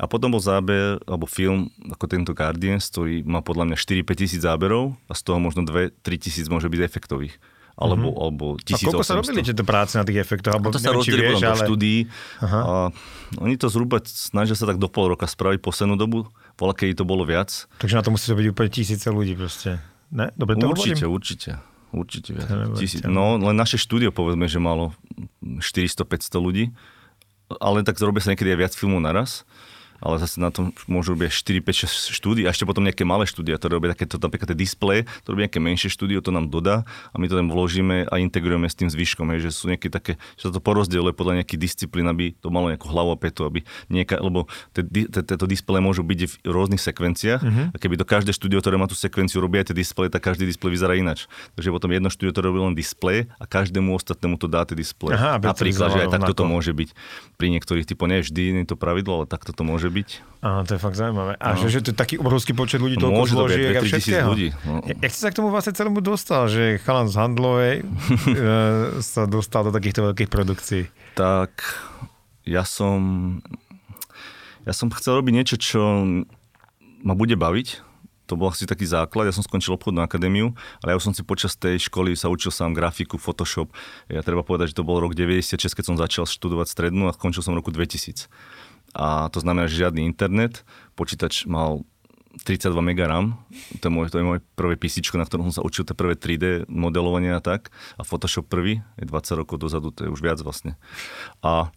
A potom bol záber, alebo film, ako tento Guardians, ktorý má podľa mňa 4-5 tisíc záberov a z toho možno 2-3 tisíc môže byť efektových. Alebo 1800. A koľko sa robili tieto práce na tých efektoch? A to neviem, sa rozdielilo do štúdií. A oni to zhruba snažia sa tak do pol roka spraviť poslednú dobu, voľa kedy to bolo viac. Takže na to musí byť úplne tisíce ľudí proste. Ne? Dobre, to Určite viac. No, len naše štúdio, povedzme, že malo 400-500 ľudí, ale tak robia sa niekedy aj viac filmov naraz, ale zase na tom môžu robiť 4-5-6 štúdií a ešte potom nejaké malé štúdia, ktoré robia takéto, napríklad tie displeje, to robia nejaké menšie štúdio, to nám dodá a my to tam vložíme a integrujeme s tým zvyškom, že sú nejaké také, že sa to porozdieluje podľa nejakých disciplín, aby to malo nejakú hlavu a petu, aby lebo tieto displeje môžu byť v rôznych sekvenciách a keby to každé štúdio, ktoré má tú sekvenciu, robia tie displeje, tak každý displej vyzerá inač. Takže potom jedno štúdio to robí len displeje a každému ostatnému to dá tie displeje. Napríklad, že aj takto to môže byť. Pri niektorých typoch nie vždy, nie je to pravidlo, ale takto to môže byť. Áno, to je fakt zaujímavé. A že to je taký obrovský počet ľudí, toľko zložiek a všetkého. No. Jak si sa k tomu vlastne celému dostal, že chalan z Handlovej sa dostal do takýchto veľkých produkcií? Tak ja som chcel robiť niečo, čo ma bude baviť. To bol asi taký základ. Ja som skončil obchodnú akadémiu, ale ja už som si počas tej školy sa učil sám grafiku, Photoshop. Ja treba povedať, že to bol rok 96, keď som začal študovať strednú a skončil som v roku 2000. A to znamená, že žiadny internet, počítač mal 32 MB RAM, to je môj prvé písičko, na ktorom som sa učil tie prvé 3D modelovanie a tak, a Photoshop prvý, je 20 rokov dozadu, to je už viac vlastne. A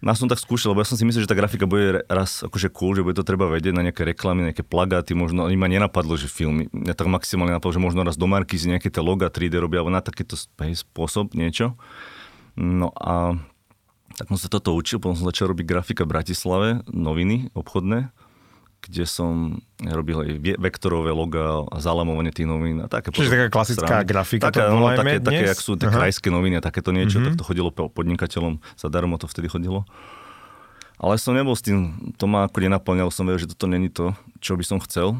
ja som tak skúšal, lebo ja som si myslel, že tá grafika bude raz akože cool, že bude to treba vedieť na nejaké reklamy, na nejaké plagáty, možno ani ma nenapadlo, že filmy, ja tak maximálne napadlo, že možno raz do marky si nejaké tie loga 3D robia, alebo na takýto spôsob niečo. No a tak som sa toto učil, potom som začal robiť grafika v Bratislave, noviny obchodné, kde som robil aj vektorové logá a zalamovanie tých novín a také. Čiže taká klasická strany. Grafika taká, to volajme dnes? Také, jak sú tie krajské noviny a takéto niečo, tak to chodilo podnikateľom, zadarmo to vtedy chodilo. Ale som nebol s tým, to ma ako nenaplňalo, som vedel, že toto není to, čo by som chcel.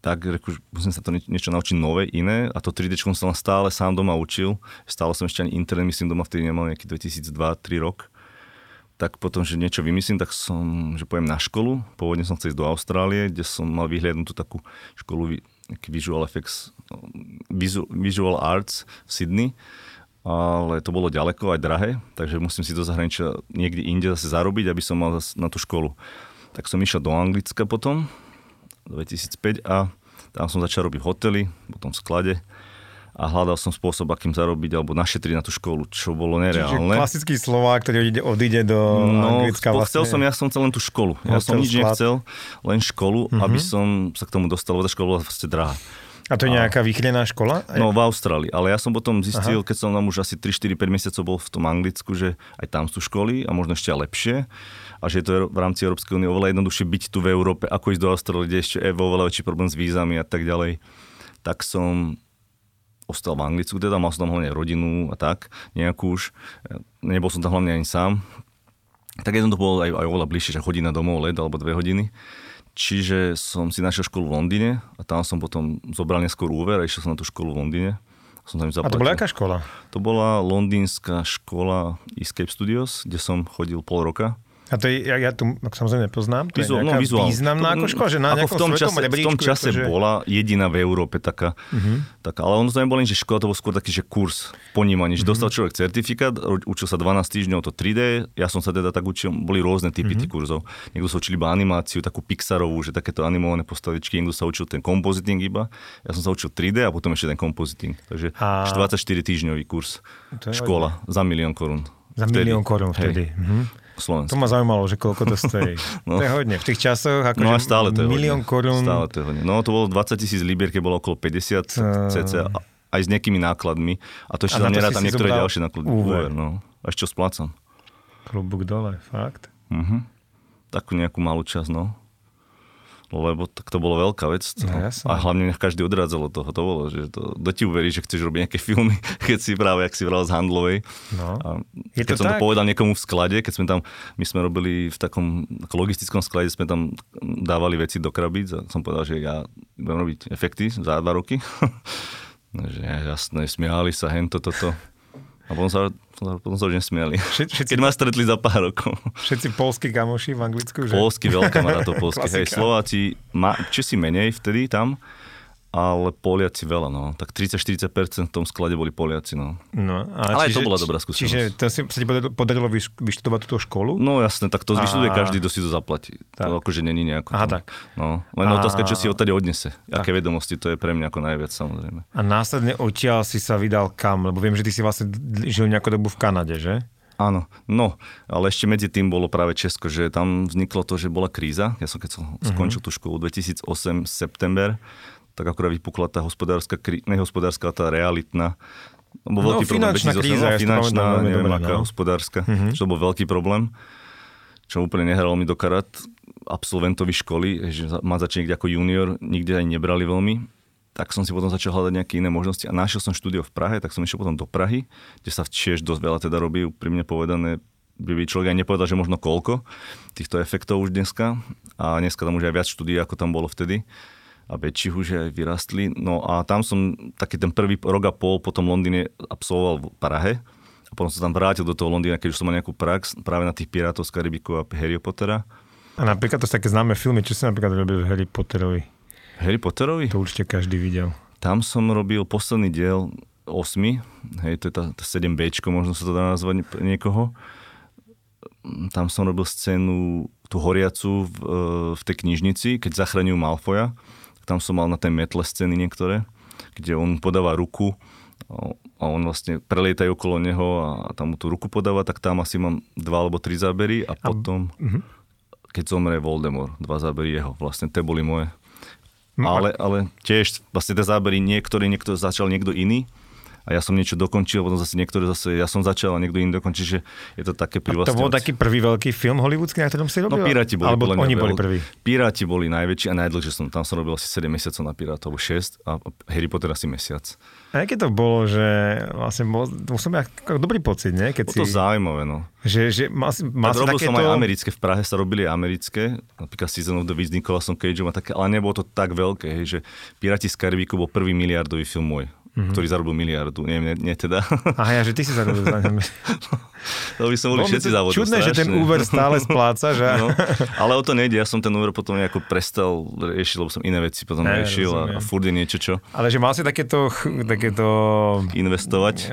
Tak musím sa to niečo naučiť nové, iné a to 3Dčko som stále sám doma učil. Stále som ešte ani internet, myslím, doma vtedy nemal nejaký 2002-2003 rok. Tak potom, že niečo vymyslím, tak som, že pojem na školu. Pôvodne som chcel ísť do Austrálie, kde som mal vyhliadnutú takú školu Visual Effects, Visual Arts v Sydney, ale to bolo ďaleko aj drahé, takže musím si do zahraničia niekde inde zase zarobiť, aby som mal na tú školu. Tak som išiel do Anglicka potom, 2005, a tam som začal robiť v hoteli, potom v sklade. A hľadal som spôsob, akým zarobiť alebo našetriť na tú školu, čo bolo nereálne. Čiže klasický Slovák, ktorý odíde do Anglicka vlastne. Ja som chcel len tú školu. Ja som nič nechcel, len školu, aby som sa k tomu dostal, lebo tá škola bola vlastne drahá. A to je nejaká výchrená škola? No v Austrálii, ale ja som potom zistil, keď som tam už asi 3-4-5 mesiacov bol v tom Anglicku, že aj tam sú školy a možno ešte aj lepšie. A že je to v rámci Európskej únie oveľa jednoduchšie byť tu v Európe, ako ísť do Austrálie, kde ešte je oveľa väčší problém s vízami a tak ďalej. Tak som ostal v Anglicku, teda mal som tam hlavne rodinu a tak, nejakú už. Nebol som tam hlavne ani sám. Tak ja som to bol aj oveľa bližšie, že hodina domov let alebo 2 hodiny. Čiže som si našiel školu v Londýne a tam som potom zobral neskôr úver a išiel som na tú školu v Londýne. A to bola aká škola? To bola londýnska škola Escape Studios, kde som chodil pol roka. A to je, ja tu samozrejme nepoznám, to je nejaká významná ako škola, že na nejakom svetom rebríčku. V tom čase akože bola jediná v Európe taká, taká, ale ono to nebolo len, že škola, to bol skôr taký, že kurz ponímanie, že dostal človek certifikát, učil sa 12 týždňov to 3D, ja som sa teda tak učil, boli rôzne typy tých kurzov. Niekto sa učil iba animáciu, takú Pixarovú, že takéto animované postavičky, niekto sa učil ten compositing iba, ja som sa učil 3D a potom ešte ten compositing, takže 24 týždňový kurz, škola za £1 000 000. Za £1 000 000 vtedy. Slovenský. To ma zaujímalo, že koľko to stojí. No. To je hodne. V tých časoch akože no £1 000 000. Stále to je hodne. No to bolo 20 000 libier, keď bolo okolo 50 cca. Aj s nejakými nákladmi. A to ešte tam nerátam niektoré ďalšie náklady. Úver. No. Až čo splácam. Klobúk dole, fakt. Takú nejakú malú časť, no. Lebo tak to bolo veľká vec. No, a hlavne každý odrádzal od toho. To bolo, že to, do ti uverí, že chceš robiť nejaké filmy, keď si práve, jak si vral z Handlovej. No. A keď som tak to povedal niekomu v sklade, keď sme tam, my sme robili v takom logistickom sklade, sme tam dávali veci do krabíc a som povedal, že ja budem robiť efekty za 2 roky. Že jasné, smiali sa, hento, toto. A potom sa už nesmiali. Keď ma stretli za pár rokov. Všetci polskí kamoši v Anglicku, že? Polskí, veľká marátov polských. Hej, Slováci, Česi menej vtedy tam, ale Poliaci veľa, no. Tak 30-40% v tom sklade boli Poliaci, no. No ale čiže, to bola dobrá skúsenosť. Čiže to sa ti podarilo vyštudovať túto školu? No jasne, tak to vyštuduje každý, kto si to zaplatí. Tak. To akože není nejako. Aha, tak. No, len otázka, čo si odtade odnese. Tak. Aké vedomosti, to je pre mňa ako najviac, samozrejme. A následne odtiaľ si sa vydal kam? Lebo viem, že ty si vlastne žil nejakú dobu v Kanade, že? Áno, no, ale ešte medzi tým bolo práve Česko, že tam vzniklo to, že bola kríza. Ja som, keď som skončil tú školu 2008 september, tak akorát vypukla tá hospodárska, nehospodárska, tá realitná, bol veľký problém. Finančná kríza, finančná, neviem aká, hospodárska, čo bol veľký problém, čo úplne nehralo mi do karát absolventovi školy, že ma začne niekde ako junior, nikde aj nebrali veľmi, tak som si potom začal hľadať nejaké iné možnosti a našiel som štúdio v Prahe, tak som išiel potom do Prahy, kde sa tiež dosť veľa teda robí, úprimne povedané, by človek aj nepovedal, že možno koľko týchto efektov už dneska a dneska tam už aj viac štúdií, ako tam bolo vtedy. A väčších už aj vyrastli. No a tam som taký ten prvý rok a pol potom v Londýne absolvoval v Prahe. A potom som tam vrátil do toho Londýna, keď už som mal nejakú prax práve na tých Pirátov z Karibiku a Harry Pottera. A napríklad to sú také známe filmy. Čo si napríklad robil Harry Potterovi? Harry Potterovi? To určite každý videl. Tam som robil posledný diel 8. Hej, to je tá 7Bčko, možno sa to dá nazvať niekoho. Tam som robil scénu tú horiacu v tej knižnici, keď zachraňujú Malfoja. Tam som mal na tej metle scény niektoré, kde on podáva ruku a on vlastne prelietajú okolo neho a tam mu tú ruku podáva, tak tam asi mám 2 alebo 3 zábery a potom, keď zomre Voldemort, 2 zábery jeho, vlastne tie boli moje. Ale tiež vlastne tie zábery niektoré začal niekto iný a ja som niečo dokončil, potom zase niektoré zase ja som začal a niekto iný dokončil, že je to také privlastňujúce. A to bol taký prvý veľký film hollywoodsky, na ktorom si robil? No Piráti boli. Alebo oni boli prví. Piráti boli najväčší a najdlhšie som tam robil asi 7 mesiacov na Pirátov, 6 a Harry Potter asi mesiac. A aké to bolo, že vlastne som ja dobrý pocit, ne? Keď to si zaujímavé, no. Že mal robil som aj americké, v Prahe sa robili americké, napríklad Season of the Witch, Nicolasom Cageom a také, ale nebolo to tak veľké, hej, že Piráti z Karibiku bol prvý miliardový film môj. Ktorý zarobil £1 000 000. Nie teda. Aha, ja, že ty si zarobil za neviem. To by som boli všetci závodili. Čudné, strašné, že ten úver stále spláca, že? No, ale o to nejde, ja som ten úver potom nejako prestal riešiť, lebo som iné veci potom riešil a furt je niečo, čo. Ale že mal si takéto investovať?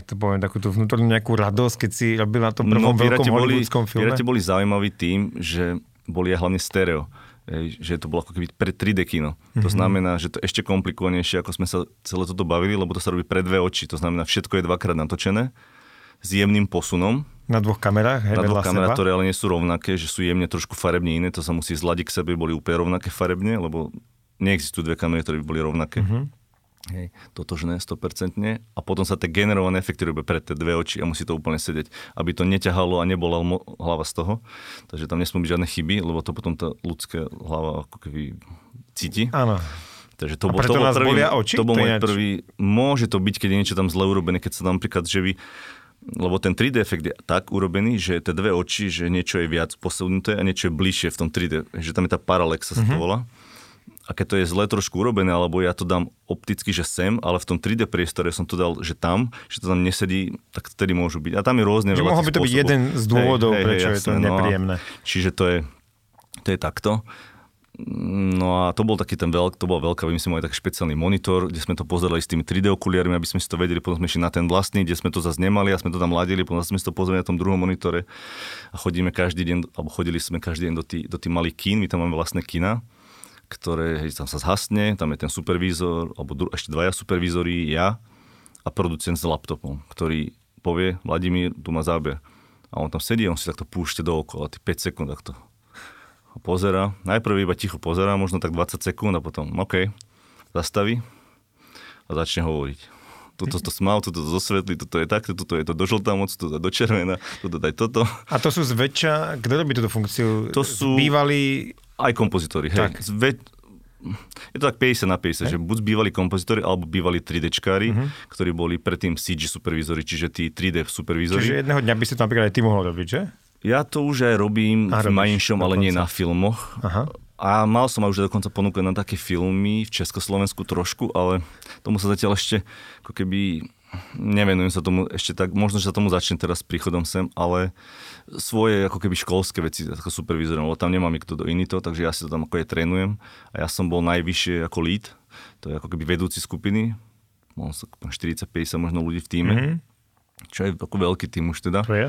Jak to poviem, takúto vnútornú nejakú radosť, keď si robil na tom prvom veľkom hollywoodskom filme? Piráti boli zaujímaví tým, že boli aj hlavne stereo. Že to bolo ako keby pre 3D kino. To znamená, že to ešte komplikovanejšie, ako sme sa celé toto bavili, lebo to sa robí pre 2 oči. To znamená, všetko je 2-krát natočené s jemným posunom. Na 2 kamerách? Na 2 kamerách, ktoré ale nie sú rovnaké, že sú jemne trošku farebne iné. To sa musí zladiť k sebe, boli úplne rovnaké farebne, lebo neexistujú 2 kamery, ktoré by boli rovnaké. Hej, totožné 100%. A potom sa tie generované efekty robia pre tie 2 oči a musí to úplne sedieť, aby to neťahalo a nebola hlava z toho. Takže tam nesmú byť žiadne chyby, lebo to potom tá ľudská hlava ako keby cíti. Áno. Takže to bol môj prvý, môže to byť, keď je niečo tam zle urobené, keď sa tam napríklad, že vy, lebo ten 3D efekt je tak urobený, že tie dve oči, že niečo je viac posunuté a niečo je bližšie v tom 3D, že tam je tá paralaxa sa to volá. A keď to je zle trošku urobené, alebo ja to dám opticky, že sem, ale v tom 3D priestore som to dal, že to tam nesedí, tak vtedy môžu byť. A tam je rôzne veľa spôsobov. Mohol by to byť jeden z dôvodov, prečo jasné, je to nepríjemné. No čiže to je takto. No a to bol taký ten veľká, myslím, aj taký špeciálny monitor, kde sme to pozerali s tými 3D okuliármi, aby sme si to vedeli, potom sme išli na ten vlastný, kde sme to zase nemali a sme to tam ladili, potom sme si to pozerali na tom druhom monitore a chodili sme každý deň do tých malých kín, my tam máme vlastné kína, ktoré tam sa zhasne, tam je ten supervízor, alebo ešte dvaja supervízory, ja a producent s laptopom, ktorý povie, Vladimír, tu má záber. A on tam sedí, on si takto púšte dookola, 5 sekúnd takto. A pozera, najprv iba ticho pozera, možno tak 20 sekúnd a potom, OK, zastaví a začne hovoriť. Toto to smal, toto to zosvetlí, toto je takto, toto je to do žltá moc, toto je do červená, toto daj toto. A to sú zväčša, kto robí túto funkciu? To sú bývalí... Aj kompozitori, hej. Je to tak 50/50, hej. Že buď bývali kompozitori, alebo bývali 3D-čkári, ktorí boli predtým CG supervízori, čiže tí 3D supervízori. Čiže jedného dňa by si to napríklad aj ty mohol robiť, že? Ja to už aj robím v Majinšom, ale nie na filmoch. Aha. A mal som aj už dokonca ponúkať na také filmy v Československu trošku, ale tomu sa zatiaľ ešte, ako keby, nevenujem sa tomu ešte tak, možno, že sa tomu začne teraz príchodom sem, ale svoje ako keby školské veci ako supervizorom, lebo tam nemá mi kto iný to, takže ja si to tam ako je trénujem a ja som bol najvyššie ako lead, to je ako keby vedúci skupiny, mal som 40-50 možno ľudí v tíme, čo je ako veľký tím už teda. To je.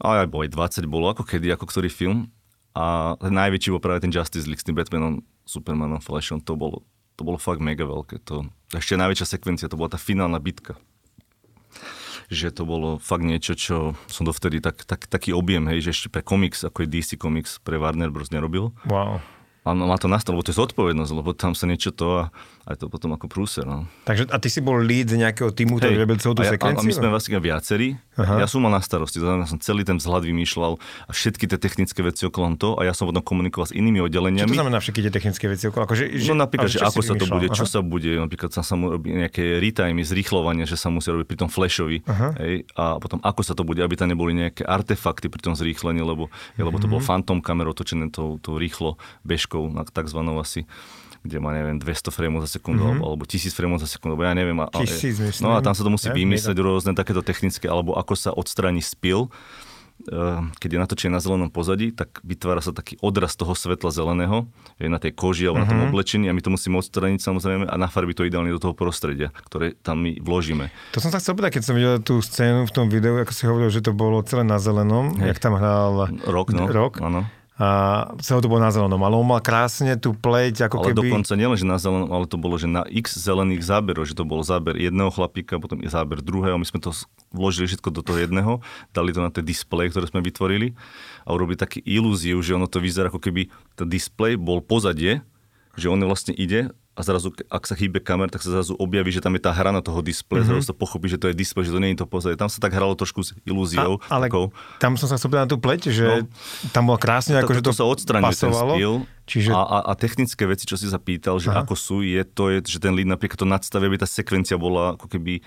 A aj 20 bolo, ako kedy, ako ktorý film. A najväčší bol práve ten Justice League s tým Batmanom, Supermanom, Flashom, to bolo fakt mega veľké. To, ešte najväčšia sekvencia, to bola tá finálna bitka. Že to bolo fakt niečo, čo som dovtedy taký objem, hej, že ešte pre komiks, ako je DC komiks, pre Warner Bros. Nerobil. Wow. A má to nastalo, lebo to je zodpovednosť, lebo tam sa niečo to a aj to potom ako prúser. No. Takže, a ty si bol lead nejakého týmu, ktorý robil celú tú sekvenciu? A my sme vlastne viacerí. Aha. Ja som mal na starosti, ja som celý ten vzhľad vymýšľal a všetky tie technické veci okolo toho a ja som potom komunikoval s inými oddeleniami. Čo to znamená všetky tie technické veci okolo? Že, no napríklad, že ako sa to bude, čo sa bude, napríklad sa robí nejaké retimey, zrýchľovanie, že sa musí robiť pri tom flashovi. Hej, a potom ako sa to bude, aby tam neboli nejaké artefakty pri tom zrýchlení, lebo to bolo fantom kamerou točené to rýchlo bežko takzvanou asi, kde má, neviem, 200 frameov za sekundu, alebo 1000 frameov za sekundu, alebo ja neviem. No a tam sa to musí vymyslieť rôzne takéto technické, alebo ako sa odstráni spil. Keď je natočené na zelenom pozadí, tak vytvára sa taký odraz toho svetla zeleného, je na tej koži alebo na tom oblečení a my to musíme odstrániť samozrejme a nafarbiť to ideálne do toho prostredia, ktoré tam my vložíme. To som sa chcel povedať, keď som videl tú scénu v tom videu, ako si hovoril, že to bolo celé na zelenom, jak tam hral Rock. Áno. A celé to bolo na zelenom, ale on mal krásne tú pleť, ako ale keby... Ale dokonca nielen, že na zelenom, ale to bolo, že na x zelených záberov, že to bol záber jedného chlapíka, potom je záber druhého, my sme to vložili všetko do toho jedného, dali to na ten displej, ktoré sme vytvorili a urobili takú ilúziu, že ono to vyzerá, ako keby ten displej bol pozadie, že on vlastne ide a zrazu, ak sa chýbe kamer, tak sa zrazu objaví, že tam je tá hrana toho displeja, zrazu sa pochopí, že to je displej, že to nie je to pozadie. Tam sa tak hralo trošku s ilúziou. Ale takou. Tam som sa chcel na tú pleť, že tam bolo krásne, akože to sa odstranil ten spil. Čiže... A technické veci, čo si zapýtal, že ako sú, že ten lead napríklad to nadstavie, aby tá sekvencia bola ako keby,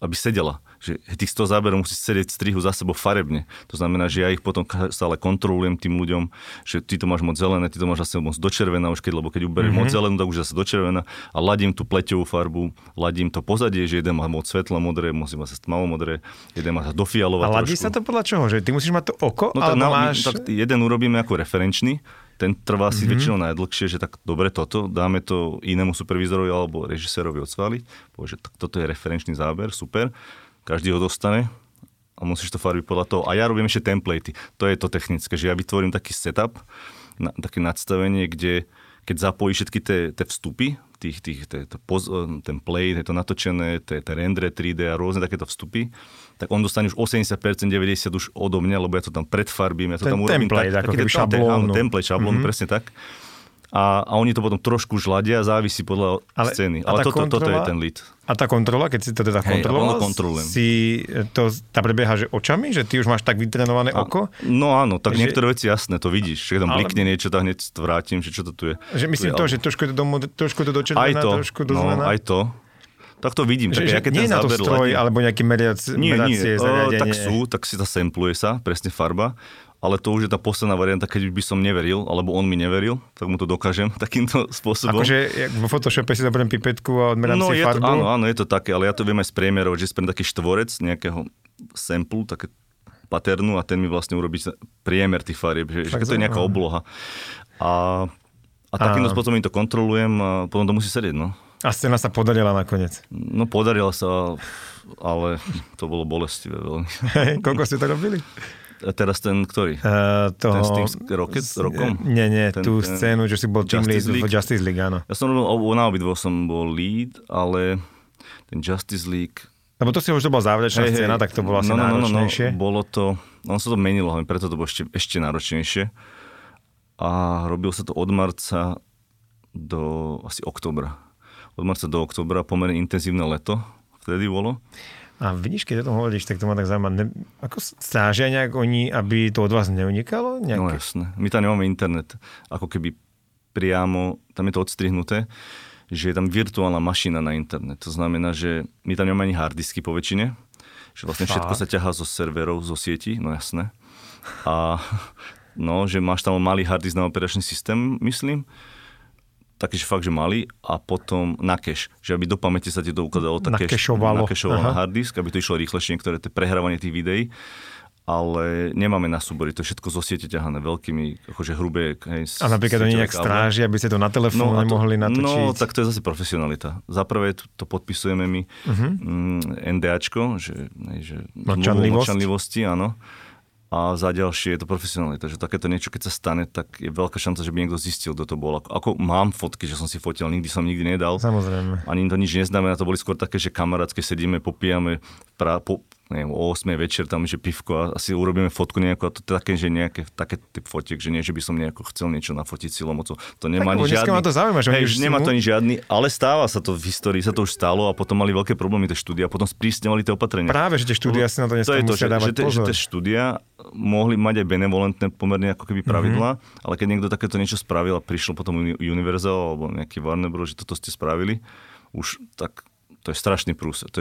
aby sedela. Že tých 100 záberov musí sedieť v strihu za sebou farebne. To znamená, že ja ich potom stále kontrolujem tým ľuďom, že ty to máš moc zelené, ty to máš asi moc do červená, už keď, lebo keď uberiem moc zelenú, tak už zase do červená a ladím tú pleťovú farbu, ladím to pozadie, že jeden má moc svetlo modré, musím mať sa tmavo modré, jeden má sa do fialová. A ladí sa to podľa čoho? Že ty musíš mať to oko, no, ale máš... Tak jeden urobíme ako referenčný, ten trvá si väčšinou najdlhšie, že tak dobre toto, dáme to inému supervízorovi alebo režisérovi odsváliť, povie, že toto je referenčný záber, super. Každý ho dostane a musíš to farbiť podľa toho. A ja robím ešte templatey. To je to technické, že ja vytvorím taký setup, také nadstavenie, kde keď zapojíš všetky tie vstupy, ten plate, to natočené, tie rendre 3D a rôzne takéto vstupy, tak on dostane už 80%, 90% už odo mňa, lebo ja to tam predfarbím, ja to tam urobím. Template, ako keby šablónu. Template, šablón, presne tak. A oni to potom trošku žladia, závisí podľa scény. Ale toto je ten lead. A tá kontrola, keď si to teda kontroloval, si to prebieha že očami? Že ty už máš tak vytrenované oko? No áno, tak že... niektoré veci jasné, to vidíš. Keď tam blikne niečo, tak hneď vrátim, že čo to tu je. Že myslím to, že trošku je to dočervená, trošku dozlená. Aj to. Tak to vidím. Že nie je na to stroj, alebo nejaký meracie zariadenie. Tak si to sampluje sa, presne farba. Ale to už je tá posledná varianta, keď by som neveril, alebo on mi neveril, tak mu to dokážem takýmto spôsobom. Akože vo Photoshope si zaberiem pipetku a odmerám si farbu? Áno, je to také, ale ja to viem aj spriemerovať, že spriem taký štvorec nejakého sample, také paternu a ten mi vlastne urobí priemer tých farieb, že to je nejaká obloha. A takýmto spôsobom to kontrolujem a potom to musí sedieť, no. A scéna sa podarila nakoniec? No podarila sa, ale to bolo bolestivé veľmi. Koľko ste to robili? A teraz ten, ktorý? Ten s tým Rocket? Nie, tú scénu, že si bol team lead v Justice League, áno. Ja som robil, na obidvo som bol lead, ale ten Justice League... Lebo to si už to bola záverečná scéna, tak to bolo asi náročnejšie. No, bolo to... Ono sa to menilo, preto to bolo ešte náročnejšie. A robilo sa to od marca do asi októbra. Od marca do októbra, pomerne intenzívne leto vtedy bolo. A vidíš, keď o tom hovoríš, tak to ma tak zaujímavé. Ako strážia nejak oni, aby to od vás neunikalo? Nejaké... No jasné. My tam nemáme internet. Ako keby priamo, tam je to odstrihnuté, že je tam virtuálna mašina na internet. To znamená, že my tam nemáme ani harddisky po väčšine. Že vlastne všetko sa ťahá zo serverov, zo sietí. No jasné. A no, že máš tam malý harddisk na operačný systém, myslím. Takýže fakt, že mali a potom na cache, že aby do pamäte sa ti to ukladalo, tak nakešovalo na harddisk, aby to išlo rýchlejšie, ktoré to prehrávanie tých videí, ale nemáme na súbory, to je všetko zo siete ťahané veľkými, akože hrubé. A napríklad oni nejak stráži, aby ste to na telefóne mohli natočiť. No, tak to je zase profesionalita. Za prvé to podpisujeme my NDAčko, že mlčanlivosti, áno. A za ďalšie je to profesionalita, že takéto niečo, keď sa stane, tak je veľká šanca, že by niekto zistil, kto to bol. Ako mám fotky, že som si fotil, nikdy nedal. Samozrejme. Ani to nič neznamená, to boli skôr také, že kamarátske sedíme, popijame o 8 večer tam, že pivko a si urobíme fotku nejakú a to také, že nejaké také typ fotiek, že nie, že by som nejako chcel niečo nafotiť silom, to nemá ani žiadny. Ma to zaujíma, že nemá to ani žiadny, ale stáva sa to v histórii, sa to už stalo a potom mali veľké problémy tie štúdia, potom sprísňovali tie opatrenia. Práve, že tie štúdia si na to nestále musia dávať pozor. Že tie štúdia mohli mať aj benevolentné pomerne ako keby pravidlá, ale keď niekto takéto niečo spravil a prišlo potom Universal alebo nejaký Warner Bros, že toto ste spravili, už tak to je strašný prúser,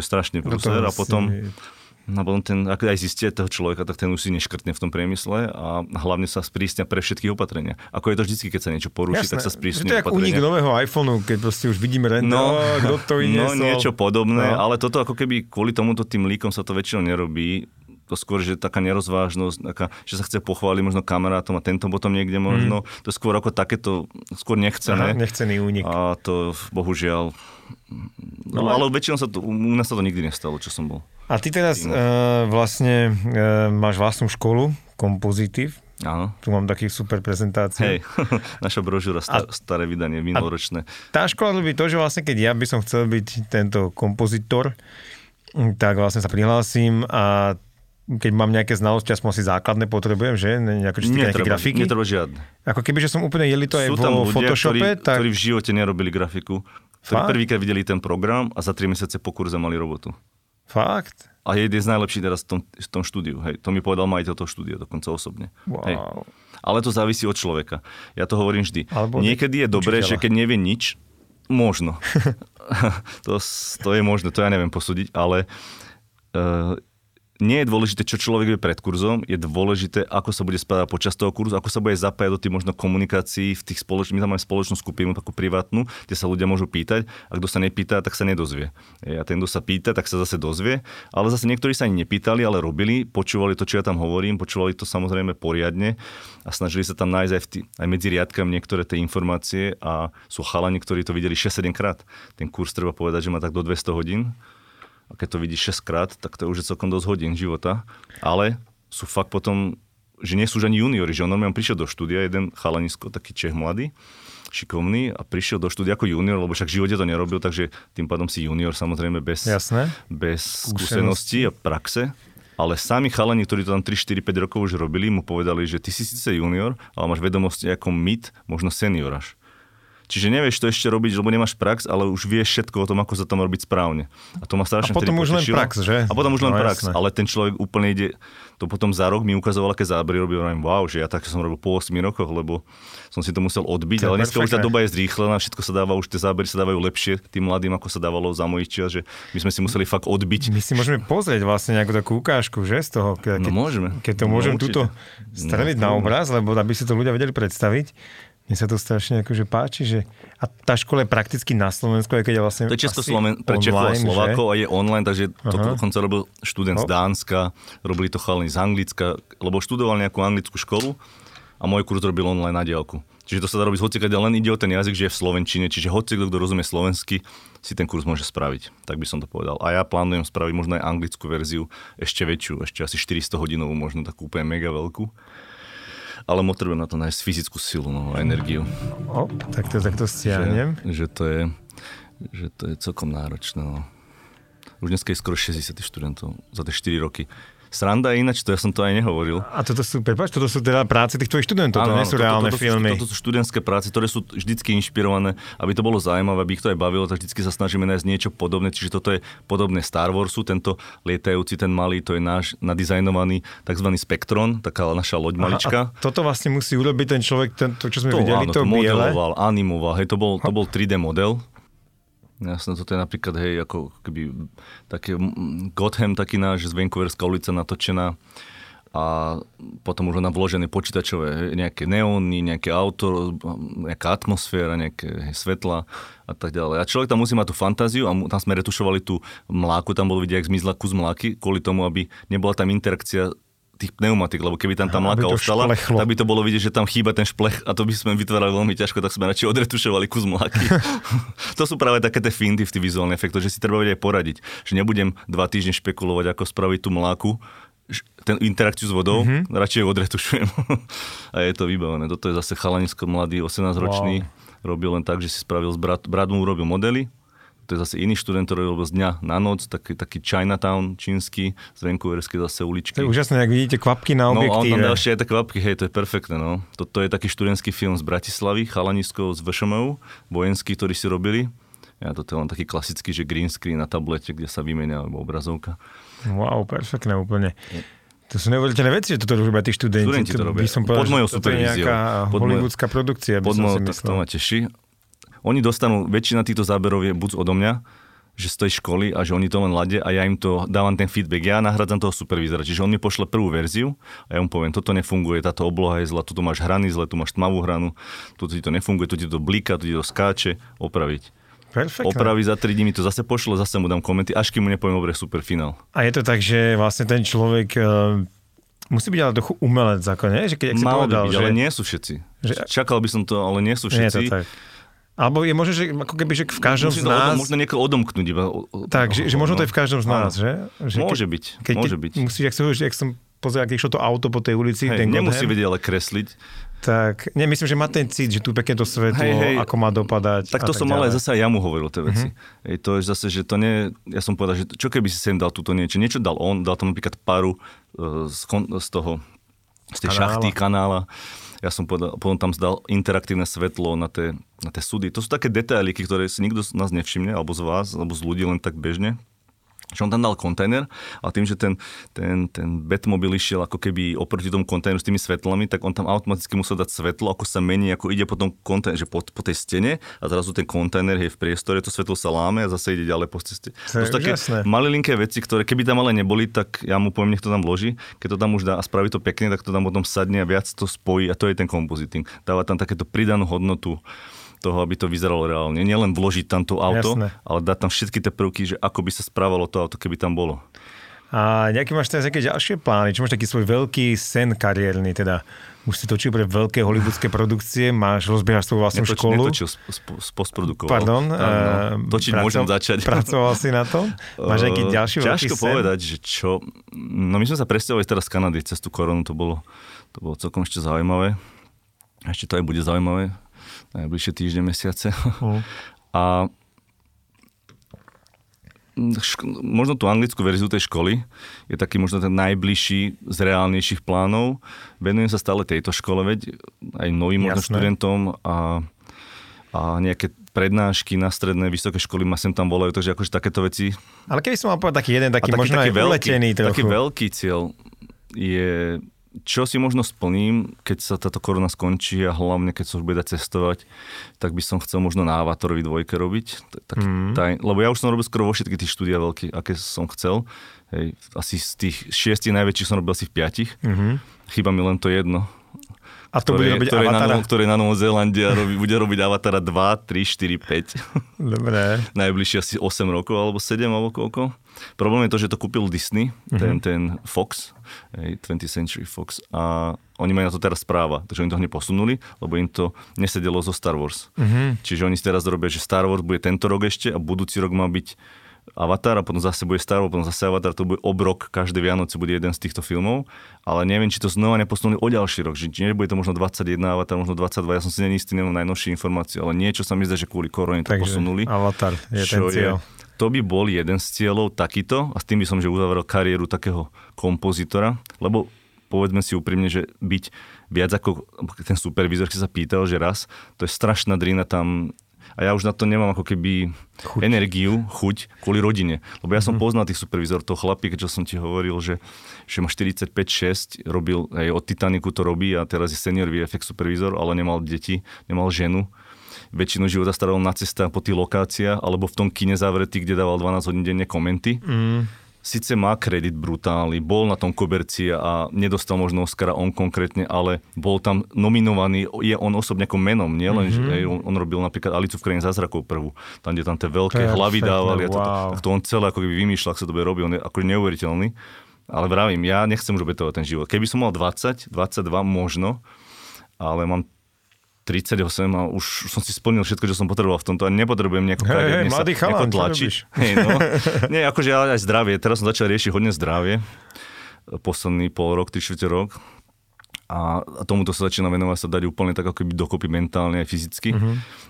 a potom ten, ak aj zistia toho človeka, tak ten už si neškrtne v tom priemysle a hlavne sa sprísňa pre všetkých opatrenia. Ako je to vždycky, keď sa niečo poruší, tak sa sprísňujú opatrenia. To je ako únik nového iPhoneu, keď proste už vidíme kto to iniesol. No niečo podobné, ale toto ako keby kvôli tomuto tým líkom sa to väčšinou nerobí. To skôr, že taká nerozvážnosť, že sa chce pochváliť možno kamarátom a tento potom niekde možno. To skôr ako takéto, skôr nechcené. Nechcený únik. A to bohužiaľ... No, ale väčšinou u nás sa to nikdy nestalo, čo som bol. A ty teraz vlastne máš vlastnú školu, Kompozitív. Áno. Tu mám takých super prezentácií. Hej, naša brožúra, staré vydanie, minuloročné. Tá škola robí to, že vlastne keď ja by som chcel byť tento kompozitor, tak vlastne sa prihlásim a keď mám nejaké znalosti, aspoň si základné potrebujem, že? Či nejaké grafiky? Netreba žiadne. Ako keby, že som úplne jeli to aj vo Photoshope. Sú tam ľudia, ktorí v živote nerobili grafiku, ktorí prvýkrát videli ten program a za 3 mesiace po kurze mali robotu. Fakt? A je z najlepší teraz v tom štúdiu. Hej. To mi povedal majiteľ toho štúdia dokonca osobne. Wow. Hej. Ale to závisí od človeka. Ja to hovorím vždy. Niekedy je dobré, že keď nevie nič, možno. to je možné, to ja neviem posúdiť, ale nie je dôležité, čo človek vie pred kurzom, je dôležité, ako sa bude správať počas toho kurzu, ako sa bude zapájať do tých možno komunikácií v tých my tam máme spoločnú skupinu, takú privátnu, kde sa ľudia môžu pýtať, a kto sa nepýta, tak sa nedozvie. A ten, kto sa pýta, tak sa zase dozvie, ale zase niektorí sa ani nepýtali, ale robili, počúvali to, čo ja tam hovorím, počúvali to samozrejme poriadne a snažili sa tam nájsť aj medzi riadkami niektoré tie informácie a sú chalani, ktorí to videli 6-7 krát. Ten kurz treba povedať, že má tak do 200 hodín. A keď to vidíš 6 krát, tak to už je celkom dosť hodín života. Ale sú fakt potom, že nie sú už ani juniori, že on normálne prišiel do štúdia, jeden chalanisko, taký Čech mladý, šikovný a prišiel do štúdia ako junior, lebo však v živote to nerobil, takže tým pádom si junior samozrejme bez skúsenosti a praxe. Ale sami chalani, ktorí to tam 3, 4, 5 rokov už robili, mu povedali, že ty si síce junior, ale máš vedomosti ako mid, možno senior až. Čiže nevieš to ešte robiť, lebo nemáš prax, ale už vieš všetko o tom, ako sa tam robiť správne. A to má strašne vtedy potešilo. A potom už len prax, ale ten človek úplne ide, to potom za rok mi ukazoval, aké zábery robil, a wow, že ja tak som robil po 8 rokoch, lebo som si to musel odbiť, ale dneska už tá doba je zrýchlená, všetko sa dáva, už tie zábery sa dávajú lepšie tým mladým, ako sa dávalo za mojich čias, že my sme si museli fakt odbiť. My si môžeme pozrieť vlastne nejakú takú ukážku, že z toho, no, môžeme. Keď to môžem túto streliť na obraz, lebo aby si to ľudia vedeli predstaviť. Mne sa to strašne akože páči, že a tá škola je prakticky na Slovensku, aj keď je vlastne to je pre Čechov a Slovákov a je online, takže to dokonca robil študent z Dánska, robili to chalani z Anglicka, lebo študoval nejakú anglickú školu a môj kurz robil online na diaľku. Čiže to sa dá robiť hocikade, len ide o ten jazyk, že je v slovenčine, čiže hocikto, kto rozumie slovensky, si ten kurz môže spraviť. Tak by som to povedal. A ja plánujem spraviť možno aj anglickú verziu, ešte väčšiu, ešte asi 400 hodinovú, možno takú úplne mega veľkú. Ale potrebujem na to nájsť fyzickú silu, no, a energiu. Op, tak to stiahnem. Že to je celkom náročné. No. Už dneska je skoro 60 študentov za tie 4 roky. Sranda je ináč, to ja som to aj nehovoril. A toto sú, prepáč, toto sú teda práce tých tvojich študentov, ano, to nie sú reálne filmy. Toto sú študentské práce, ktoré sú vždycky inšpirované, aby to bolo zaujímavé, aby ich to aj bavilo, tak vždycky sa snažíme nájsť niečo podobné, čiže toto je podobné Star Warsu, tento lietajúci, ten malý, to je náš nadizajnovaný takzvaný Spektron, taká naša loď malička. A toto vlastne musí urobiť ten človek, to čo sme videli, áno, to biele. Modeloval, animoval, hej, to bol 3D model. Jasné, toto je napríklad, hej, ako keby také Gotham, taký náš z Vancouverská ulica natočená a potom už ona vložené počítačové, hej, nejaké neóny, nejaké auto, nejaká atmosféra, nejaké, hej, svetla a tak ďalej. A človek tam musí mať tú fantáziu a tam sme retušovali tú mláku, tam bolo vidieť, jak zmizla kus mláky, kvôli tomu, aby nebola tam interakcia tých pneumatik, lebo keby tam tá mláka ostala, tak by to bolo vidieť, že tam chýba ten šplech a to by sme vytvárali veľmi ťažko, tak sme radšej odretušovali kus mláky. To sú práve také tie finty v tých vizuálnych efektoch, že si treba vedieť aj poradiť, že nebudem 2 týždne špekulovať, ako spraviť tú mláku, ten interakciu s vodou, radšej ju odretušujem. A je to vybavené. Toto je zase chalanisko mladý, 18-ročný, robil len tak, že si spravil brat mu urobil modely. To je zase iný študent, ktorý robil z dňa na noc, taký Chinatown čínsky, z Vancouverskej zase uličky. To je úžasné, ak vidíte kvapky na objektíve. No a on tam ďalšie aj tie kvapky, hej, to je perfektné, no. Toto je taký študentský film z Bratislavy, chalanisko z VŠMU, vojenský, ktorý si robili. Ja toto je len taký klasický, že green screen na tablete, kde sa vymenia obrazovka. Wow, perfektné úplne. To sú neuveriteľné veci, že toto robia tí študenti. To by som povedal, pod mojou supervíziou. To je nejaká hollywoodská produkcia, by som si myslel. To ma teší. Oni dostanú, väčšina týchto záberov je buď odo mňa, že z tej školy a že oni to len lade a ja im to dávam ten feedback. Ja nahradzam toho supervízora, čiže on mi pošle prvú verziu a ja mu poviem, toto nefunguje, táto obloha je zlá, tu máš hrany zle, tu máš tmavú hranu, tu ti to nefunguje, tu ti to blíka, tu ti to skáče, opraviť. Perfektne. Opraví za 3 dní, mi to zase pošle, zase mu dám komenty, až kým mu nepoviem, dobre, super, finál. A je to tak, že vlastne ten človek... Musí byť ale trochu umelec, ako nie? Že keď, ak si povedal, byť, že... ale nie sú všetci. Že... Čakal by som to, ale nie sú všetci. Alebo je možno, že ako keby, že v každom z nás... Možno niekoho odomknúť iba. Tak, že možno to je v každom z nás, že? Môže byť, môže byť. Musíš, ak som pozeral, keď išlo to auto po tej ulici, hej, ten Godhem. Nemusí vedieť ale kresliť. Tak, myslím, že má ten cít, že tu pekne to svetlo, hej, ako má dopadať. Tak to som ale zase aj ja mu hovoril, tie veci. Ej, to je zase, že to nie... Ja som povedal, že čo keby si sem dal túto niečo? Niečo dal on, dal tam napríklad paru z tej šachty, kanála. Ja som potom tam zdal interaktívne svetlo na tie súdy. To sú také detailíky, ktoré si nikto z nás nevšimne, alebo z vás, alebo z ľudí len tak bežne. Že on tam dal kontajner a tým, že ten Batmobil išiel ako keby oproti tomu kontajneru s tými svetlami, tak on tam automaticky musel dať svetlo, ako sa mení, ako ide potom kontajner, že po tej stene a zrazu ten kontajner je v priestore, to svetlo sa láme a zase ide ďalej po ceste. To sú také malilinké veci, ktoré keby tam ale neboli, tak ja mu poviem, nech to tam vloží. Keď to tam už dá a spraví to pekne, tak to tam potom sadne a viac to spojí a to je ten kompoziting. Dáva tam takéto pridanú hodnotu toho, aby to vyzeralo reálne. Nielen vložiť tam to auto, jasné, ale dať tam všetky tie prvky, že ako by sa správalo to auto, keby tam bolo. A nejaký máš teraz nejaké ďalšie plány? Čo máš taký svoj veľký sen kariérny, teda? Už si točil pre veľké hollywoodské produkcie, máš, rozbiehaš svoju vlastnú školu. Netočil, postprodukoval. Pardon. Točiť môžem začať. Pracoval si na tom? Máš nejaký ďalší veľký sen? Ťažko povedať, že čo... No my sme sa presťahovali teraz z Kanady, cez tú koronu, to bolo celkom ešte zaujímavé. Ešte to aj bude zaujímavé. Najbližšie týždne, mesiace. A možno tú anglickú verziu tej školy je taký možno ten najbližší z reálnejších plánov. Venujem sa stále tejto škole, veď aj novým možno študentom a a nejaké prednášky na stredné, vysoké školy ma sem tam volajú, takže akože takéto veci. Ale keby som mal povedať taký jeden, taký možno aj uletený trochu. Taký veľký cieľ je, čo si možno splním, keď sa táto korona skončí a hlavne keď sa už bude dať cestovať, tak by som chcel možno na Avatorovi dvojke robiť. Lebo ja už som robil skoro vo všetky tých štúdia veľké, aké som chcel. Hej, asi z tých 6 najväčších som robil asi v 5. Chýba mi len to jedno. A to bude robiť Avatara? Ktoré na Novom Zélande bude robiť Avatara 2, 3, 4, 5. Dobre. Najbližšie asi 8 rokov, alebo 7, alebo koľko. Problém je to, že to kúpil Disney, ten Fox, 20th Century Fox. A oni majú na to teraz práva, takže oni to hneď posunuli, lebo im to nesedelo zo Star Wars. Čiže oni teraz robia, že Star Wars bude tento rok ešte a budúci rok má byť Avatar a potom zase bude Star Wars, potom zase Avatar, to bude obrok, každé Vianoce bude jeden z týchto filmov, ale neviem, či to znova neposunuli o ďalší rok, že nebude to možno 21 Avatar, možno 22, ja som si neistý, nemám najnovšie informácie, ale niečo sa mi zdá, že kvôli korone to posunuli. Avatar je ten cieľ. To by bol jeden z cieľov takýto a s tým by som že uzavrel kariéru takého kompozitora, lebo povedzme si úprimne, že byť viac ako ten supervizor, keď sa pýtal, že raz, to je strašná drina tam. A ja už na to nemám ako keby energiu, chuť kvôli rodine. Lebo ja som poznal tých supervizorov, toho chlapíka, čo som ti hovoril, že má 45-6, robil, aj od Titaniku to robí a teraz je senior VFX supervizor, ale nemal deti, nemal ženu. Väčšinu života staral na cestách po tých lokáciách, alebo v tom kine zavretý, kde dával 12 hodín denne komenty. Sice má kredit brutálny, bol na tom koberci a nedostal možno Oscara on konkrétne, ale bol tam nominovaný, je on osobne ako menom, nie len, že on robil napríklad Alicu v krajine zázrakov prvú, tam, kde tam tie veľké hlavy dávali, a to on celé ako keby vymýšľal, ak sa to bude robiť, on je ako neuveriteľný, ale vravím, ja nechcem už obetovať ten život. Keby som mal 20, 22 možno, ale mám 38 a už som si splnil všetko, čo som potreboval v tomto a nepotrebujem nejako kariérne sa nejako tlačiť. Nie, akože ja aj zdravie. Teraz som začal riešiť hodne zdravie. Posledný pol rok, 3/4 rok. A tomuto sa začína venovať, sa dať úplne tak ako keby dokopy mentálne aj fyzicky,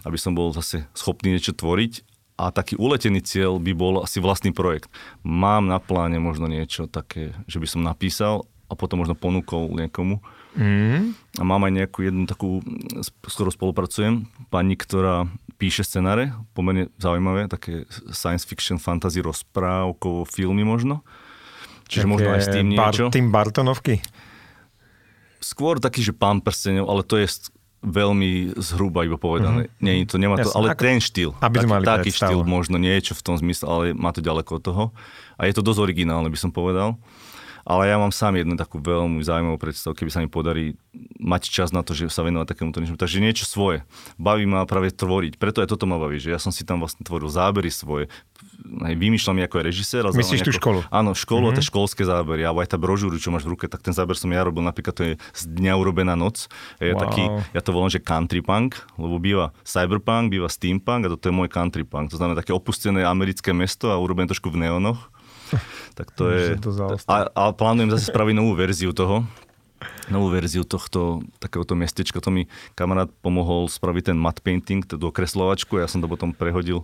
aby som bol zase schopný niečo tvoriť. A taký uletený cieľ by bol asi vlastný projekt. Mám na pláne možno niečo také, že by som napísal a potom možno ponúkol niekomu. A mám aj nejakú jednu takú, s ktorou spolupracujem, pani, ktorá píše scenáre, pomerne zaujímavé, také science fiction, fantasy, rozprávkovo, filmy možno. Čiže také možno aj s tým niečo. Tým Bartonovky? Skôr taký, že Pán prstenov, ale to je veľmi zhruba iba povedané. Nie, to nemá to, ale ten štýl. Taký štýl možno, niečo v tom zmysle, ale má to ďaleko od toho. A je to dosť originálne, by som povedal. Ale ja mám sám jednu takú veľmi zaujímavú predstavu, keby sa mi podarí mať čas na to, že sa venovať takémuto niečomu. Takže niečo svoje. Baví ma práve tvoriť. Preto aj toto ma baví, že ja som si tam vlastne tvoril zábery svoje. Vymýšľam ako aj režisér. Myslíš tú školu? Áno, školu a tie školské zábery. Alebo aj tá brožúru, čo máš v ruke, tak ten záber som ja robil. Napríklad to je z dňa urobená noc. Je taký, ja to volám, že country punk, lebo býva cyberpunk, býva steampunk a toto je môj country punk. To znamená také opustené americké mesto a urobené trošku v neónoch. Tak to je, a plánujem zase spraviť novú verziu tohto takéhoto mestečka. To mi kamarát pomohol spraviť ten matte painting, tú okreslovačku, ja som to potom prehodil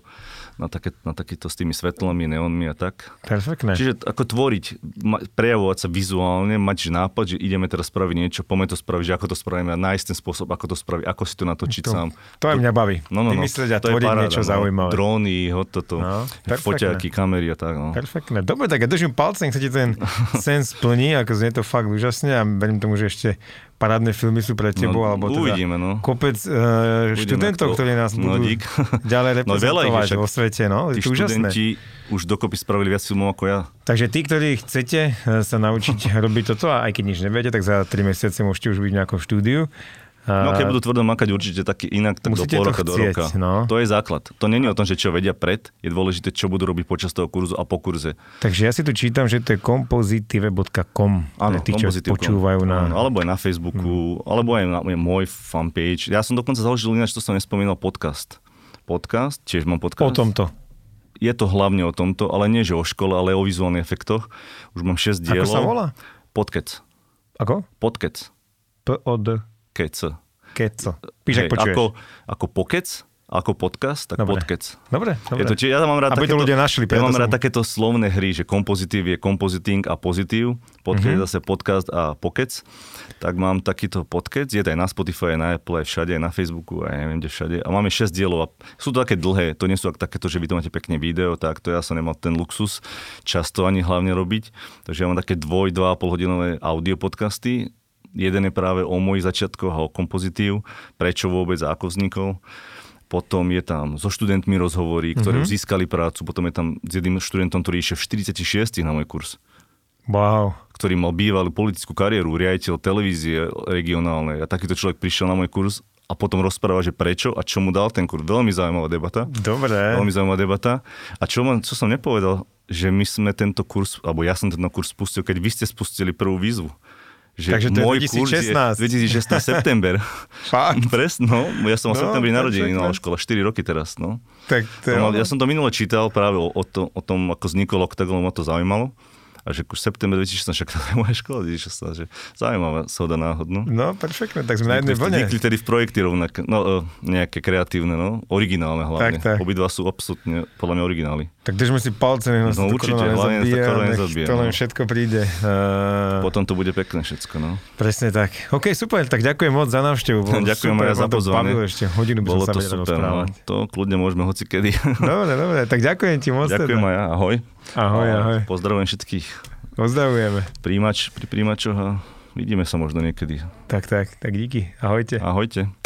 na takéto s tými svetlami, neonmi a tak. Perfektné. Čiže ako tvoriť, prejavovať sa vizuálne, mať nápad, že ideme teraz spraviť niečo, poďme to spraviť, že ako to spravíme, nájsť ten spôsob, ako to spraviť, ako si to natočiť sám. To aj mňa baví. Vymyslieť a tvoriť niečo zaujímavé. Dróny, toto, foťáky, kamery a tak. Perfektné. Dobre, tak ja držím palce, nech sa ti ten sen splní, ako znie to fakt úžasne a verím tomu, že ešte parádne filmy sú pre tebou, alebo teda uvidíme, kopec študentov, ktorí nás budú ďalej reprezentovať vo svete. Tí študenti už dokopy spravili viac filmov ako ja. Takže tí, ktorí chcete sa naučiť robiť toto, a aj keď nič neviete, tak za 3 mesiace môžete už byť v nejakom štúdiu. Keď budú tvrdo makať určite taký inak, tak do pol roka, do roka. To je základ. To nie je o tom, že čo vedia pred, je dôležité, čo budú robiť počas toho kurzu a po kurze. Takže ja si tu čítam, že to je kompozitive.com. Áno, tí, čo počúvajú na... Áno, alebo aj na Facebooku, alebo aj na môj fanpage. Ja som dokonca založil ináč, to som nespomínal, podcast. Podcast, tiež mám podcast. O tomto. Je to hlavne o tomto, ale nie že o škole, ale o vizuálnych efektoch. Už mám 6 dielov. Ako sa volá? Podcast. Ako? Podcast. P-O-D. Keco. Píš, ak počuješ. Ako pokec, ako podcast, tak podkec. Dobre. Ja tam mám rád aby takéto, ľudia našli. Ja mám rád takéto slovné hry, že kompozitív je compositing a pozitív, podkec je zase podcast a pokec. Tak mám takýto podkec, je to aj na Spotify, aj na Apple, aj všade, aj na Facebooku, aj neviem kde všade. A máme 6 dielov. Sú to také dlhé, to nie sú takéto, že vy to máte pekné video, tak to ja som nemal ten luxus často ani hlavne robiť. Takže ja mám také 2,5 hodinové audio podcasty. Jeden je práve o mojich začiatkoch a o kompozitív, prečo vôbec a ako vznikol. Potom je tam so študentmi rozhovory, ktorí získali prácu. Potom je tam s jedným študentom, ktorý išiel v 46 na môj kurz. Wow. Ktorý mal bývalú politickú kariéru, riaditeľ televízie regionálnej. A takýto človek prišiel na môj kurz a potom rozpráva, že prečo a čo mu dal ten kurz. Veľmi zaujímavá debata. Dobre. Veľmi zaujímavá debata. A čo som nepovedal, že my sme tento kurz, alebo ja som tento kurz spustil, keď vy ste spustili prvú výzvu. Že takže to môj je 2016. Kurz je 2016 september. Fakt? Presno, ja som v septembri narodený na škole, 4 roky teraz. No. Tak to ja som to minule čítal práve o tom, ako vznikol Octagon, ma to zaujímalo. A že už september 2016, však to je moja škola 2016, že zaujímavá soda náhodno. No, perfektne, tak sme na jednej vlne. Vznikli tedy v projekty rovnaké, no nejaké kreatívne, no, originálne hlavne. Tak. Obidva sú absolútne, podľa mňa, originály. Tak držme si palce, nech nás to korona nezabije. To len všetko príde. Potom to bude pekné všetko, no. Presne tak. OK, super, tak ďakujem moc za návštevu. Ďakujem aj za pozvanie. Bolo to super, no, to kľudne môžeme hocikedy. Dobre, tak ďakujem ti moc. Ďakujem aj ja, ahoj. Ahoj. Pozdravujem všetkých. Pozdravujeme. Pri príjimačoch a vidíme sa možno niekedy. Tak díky. Ahojte.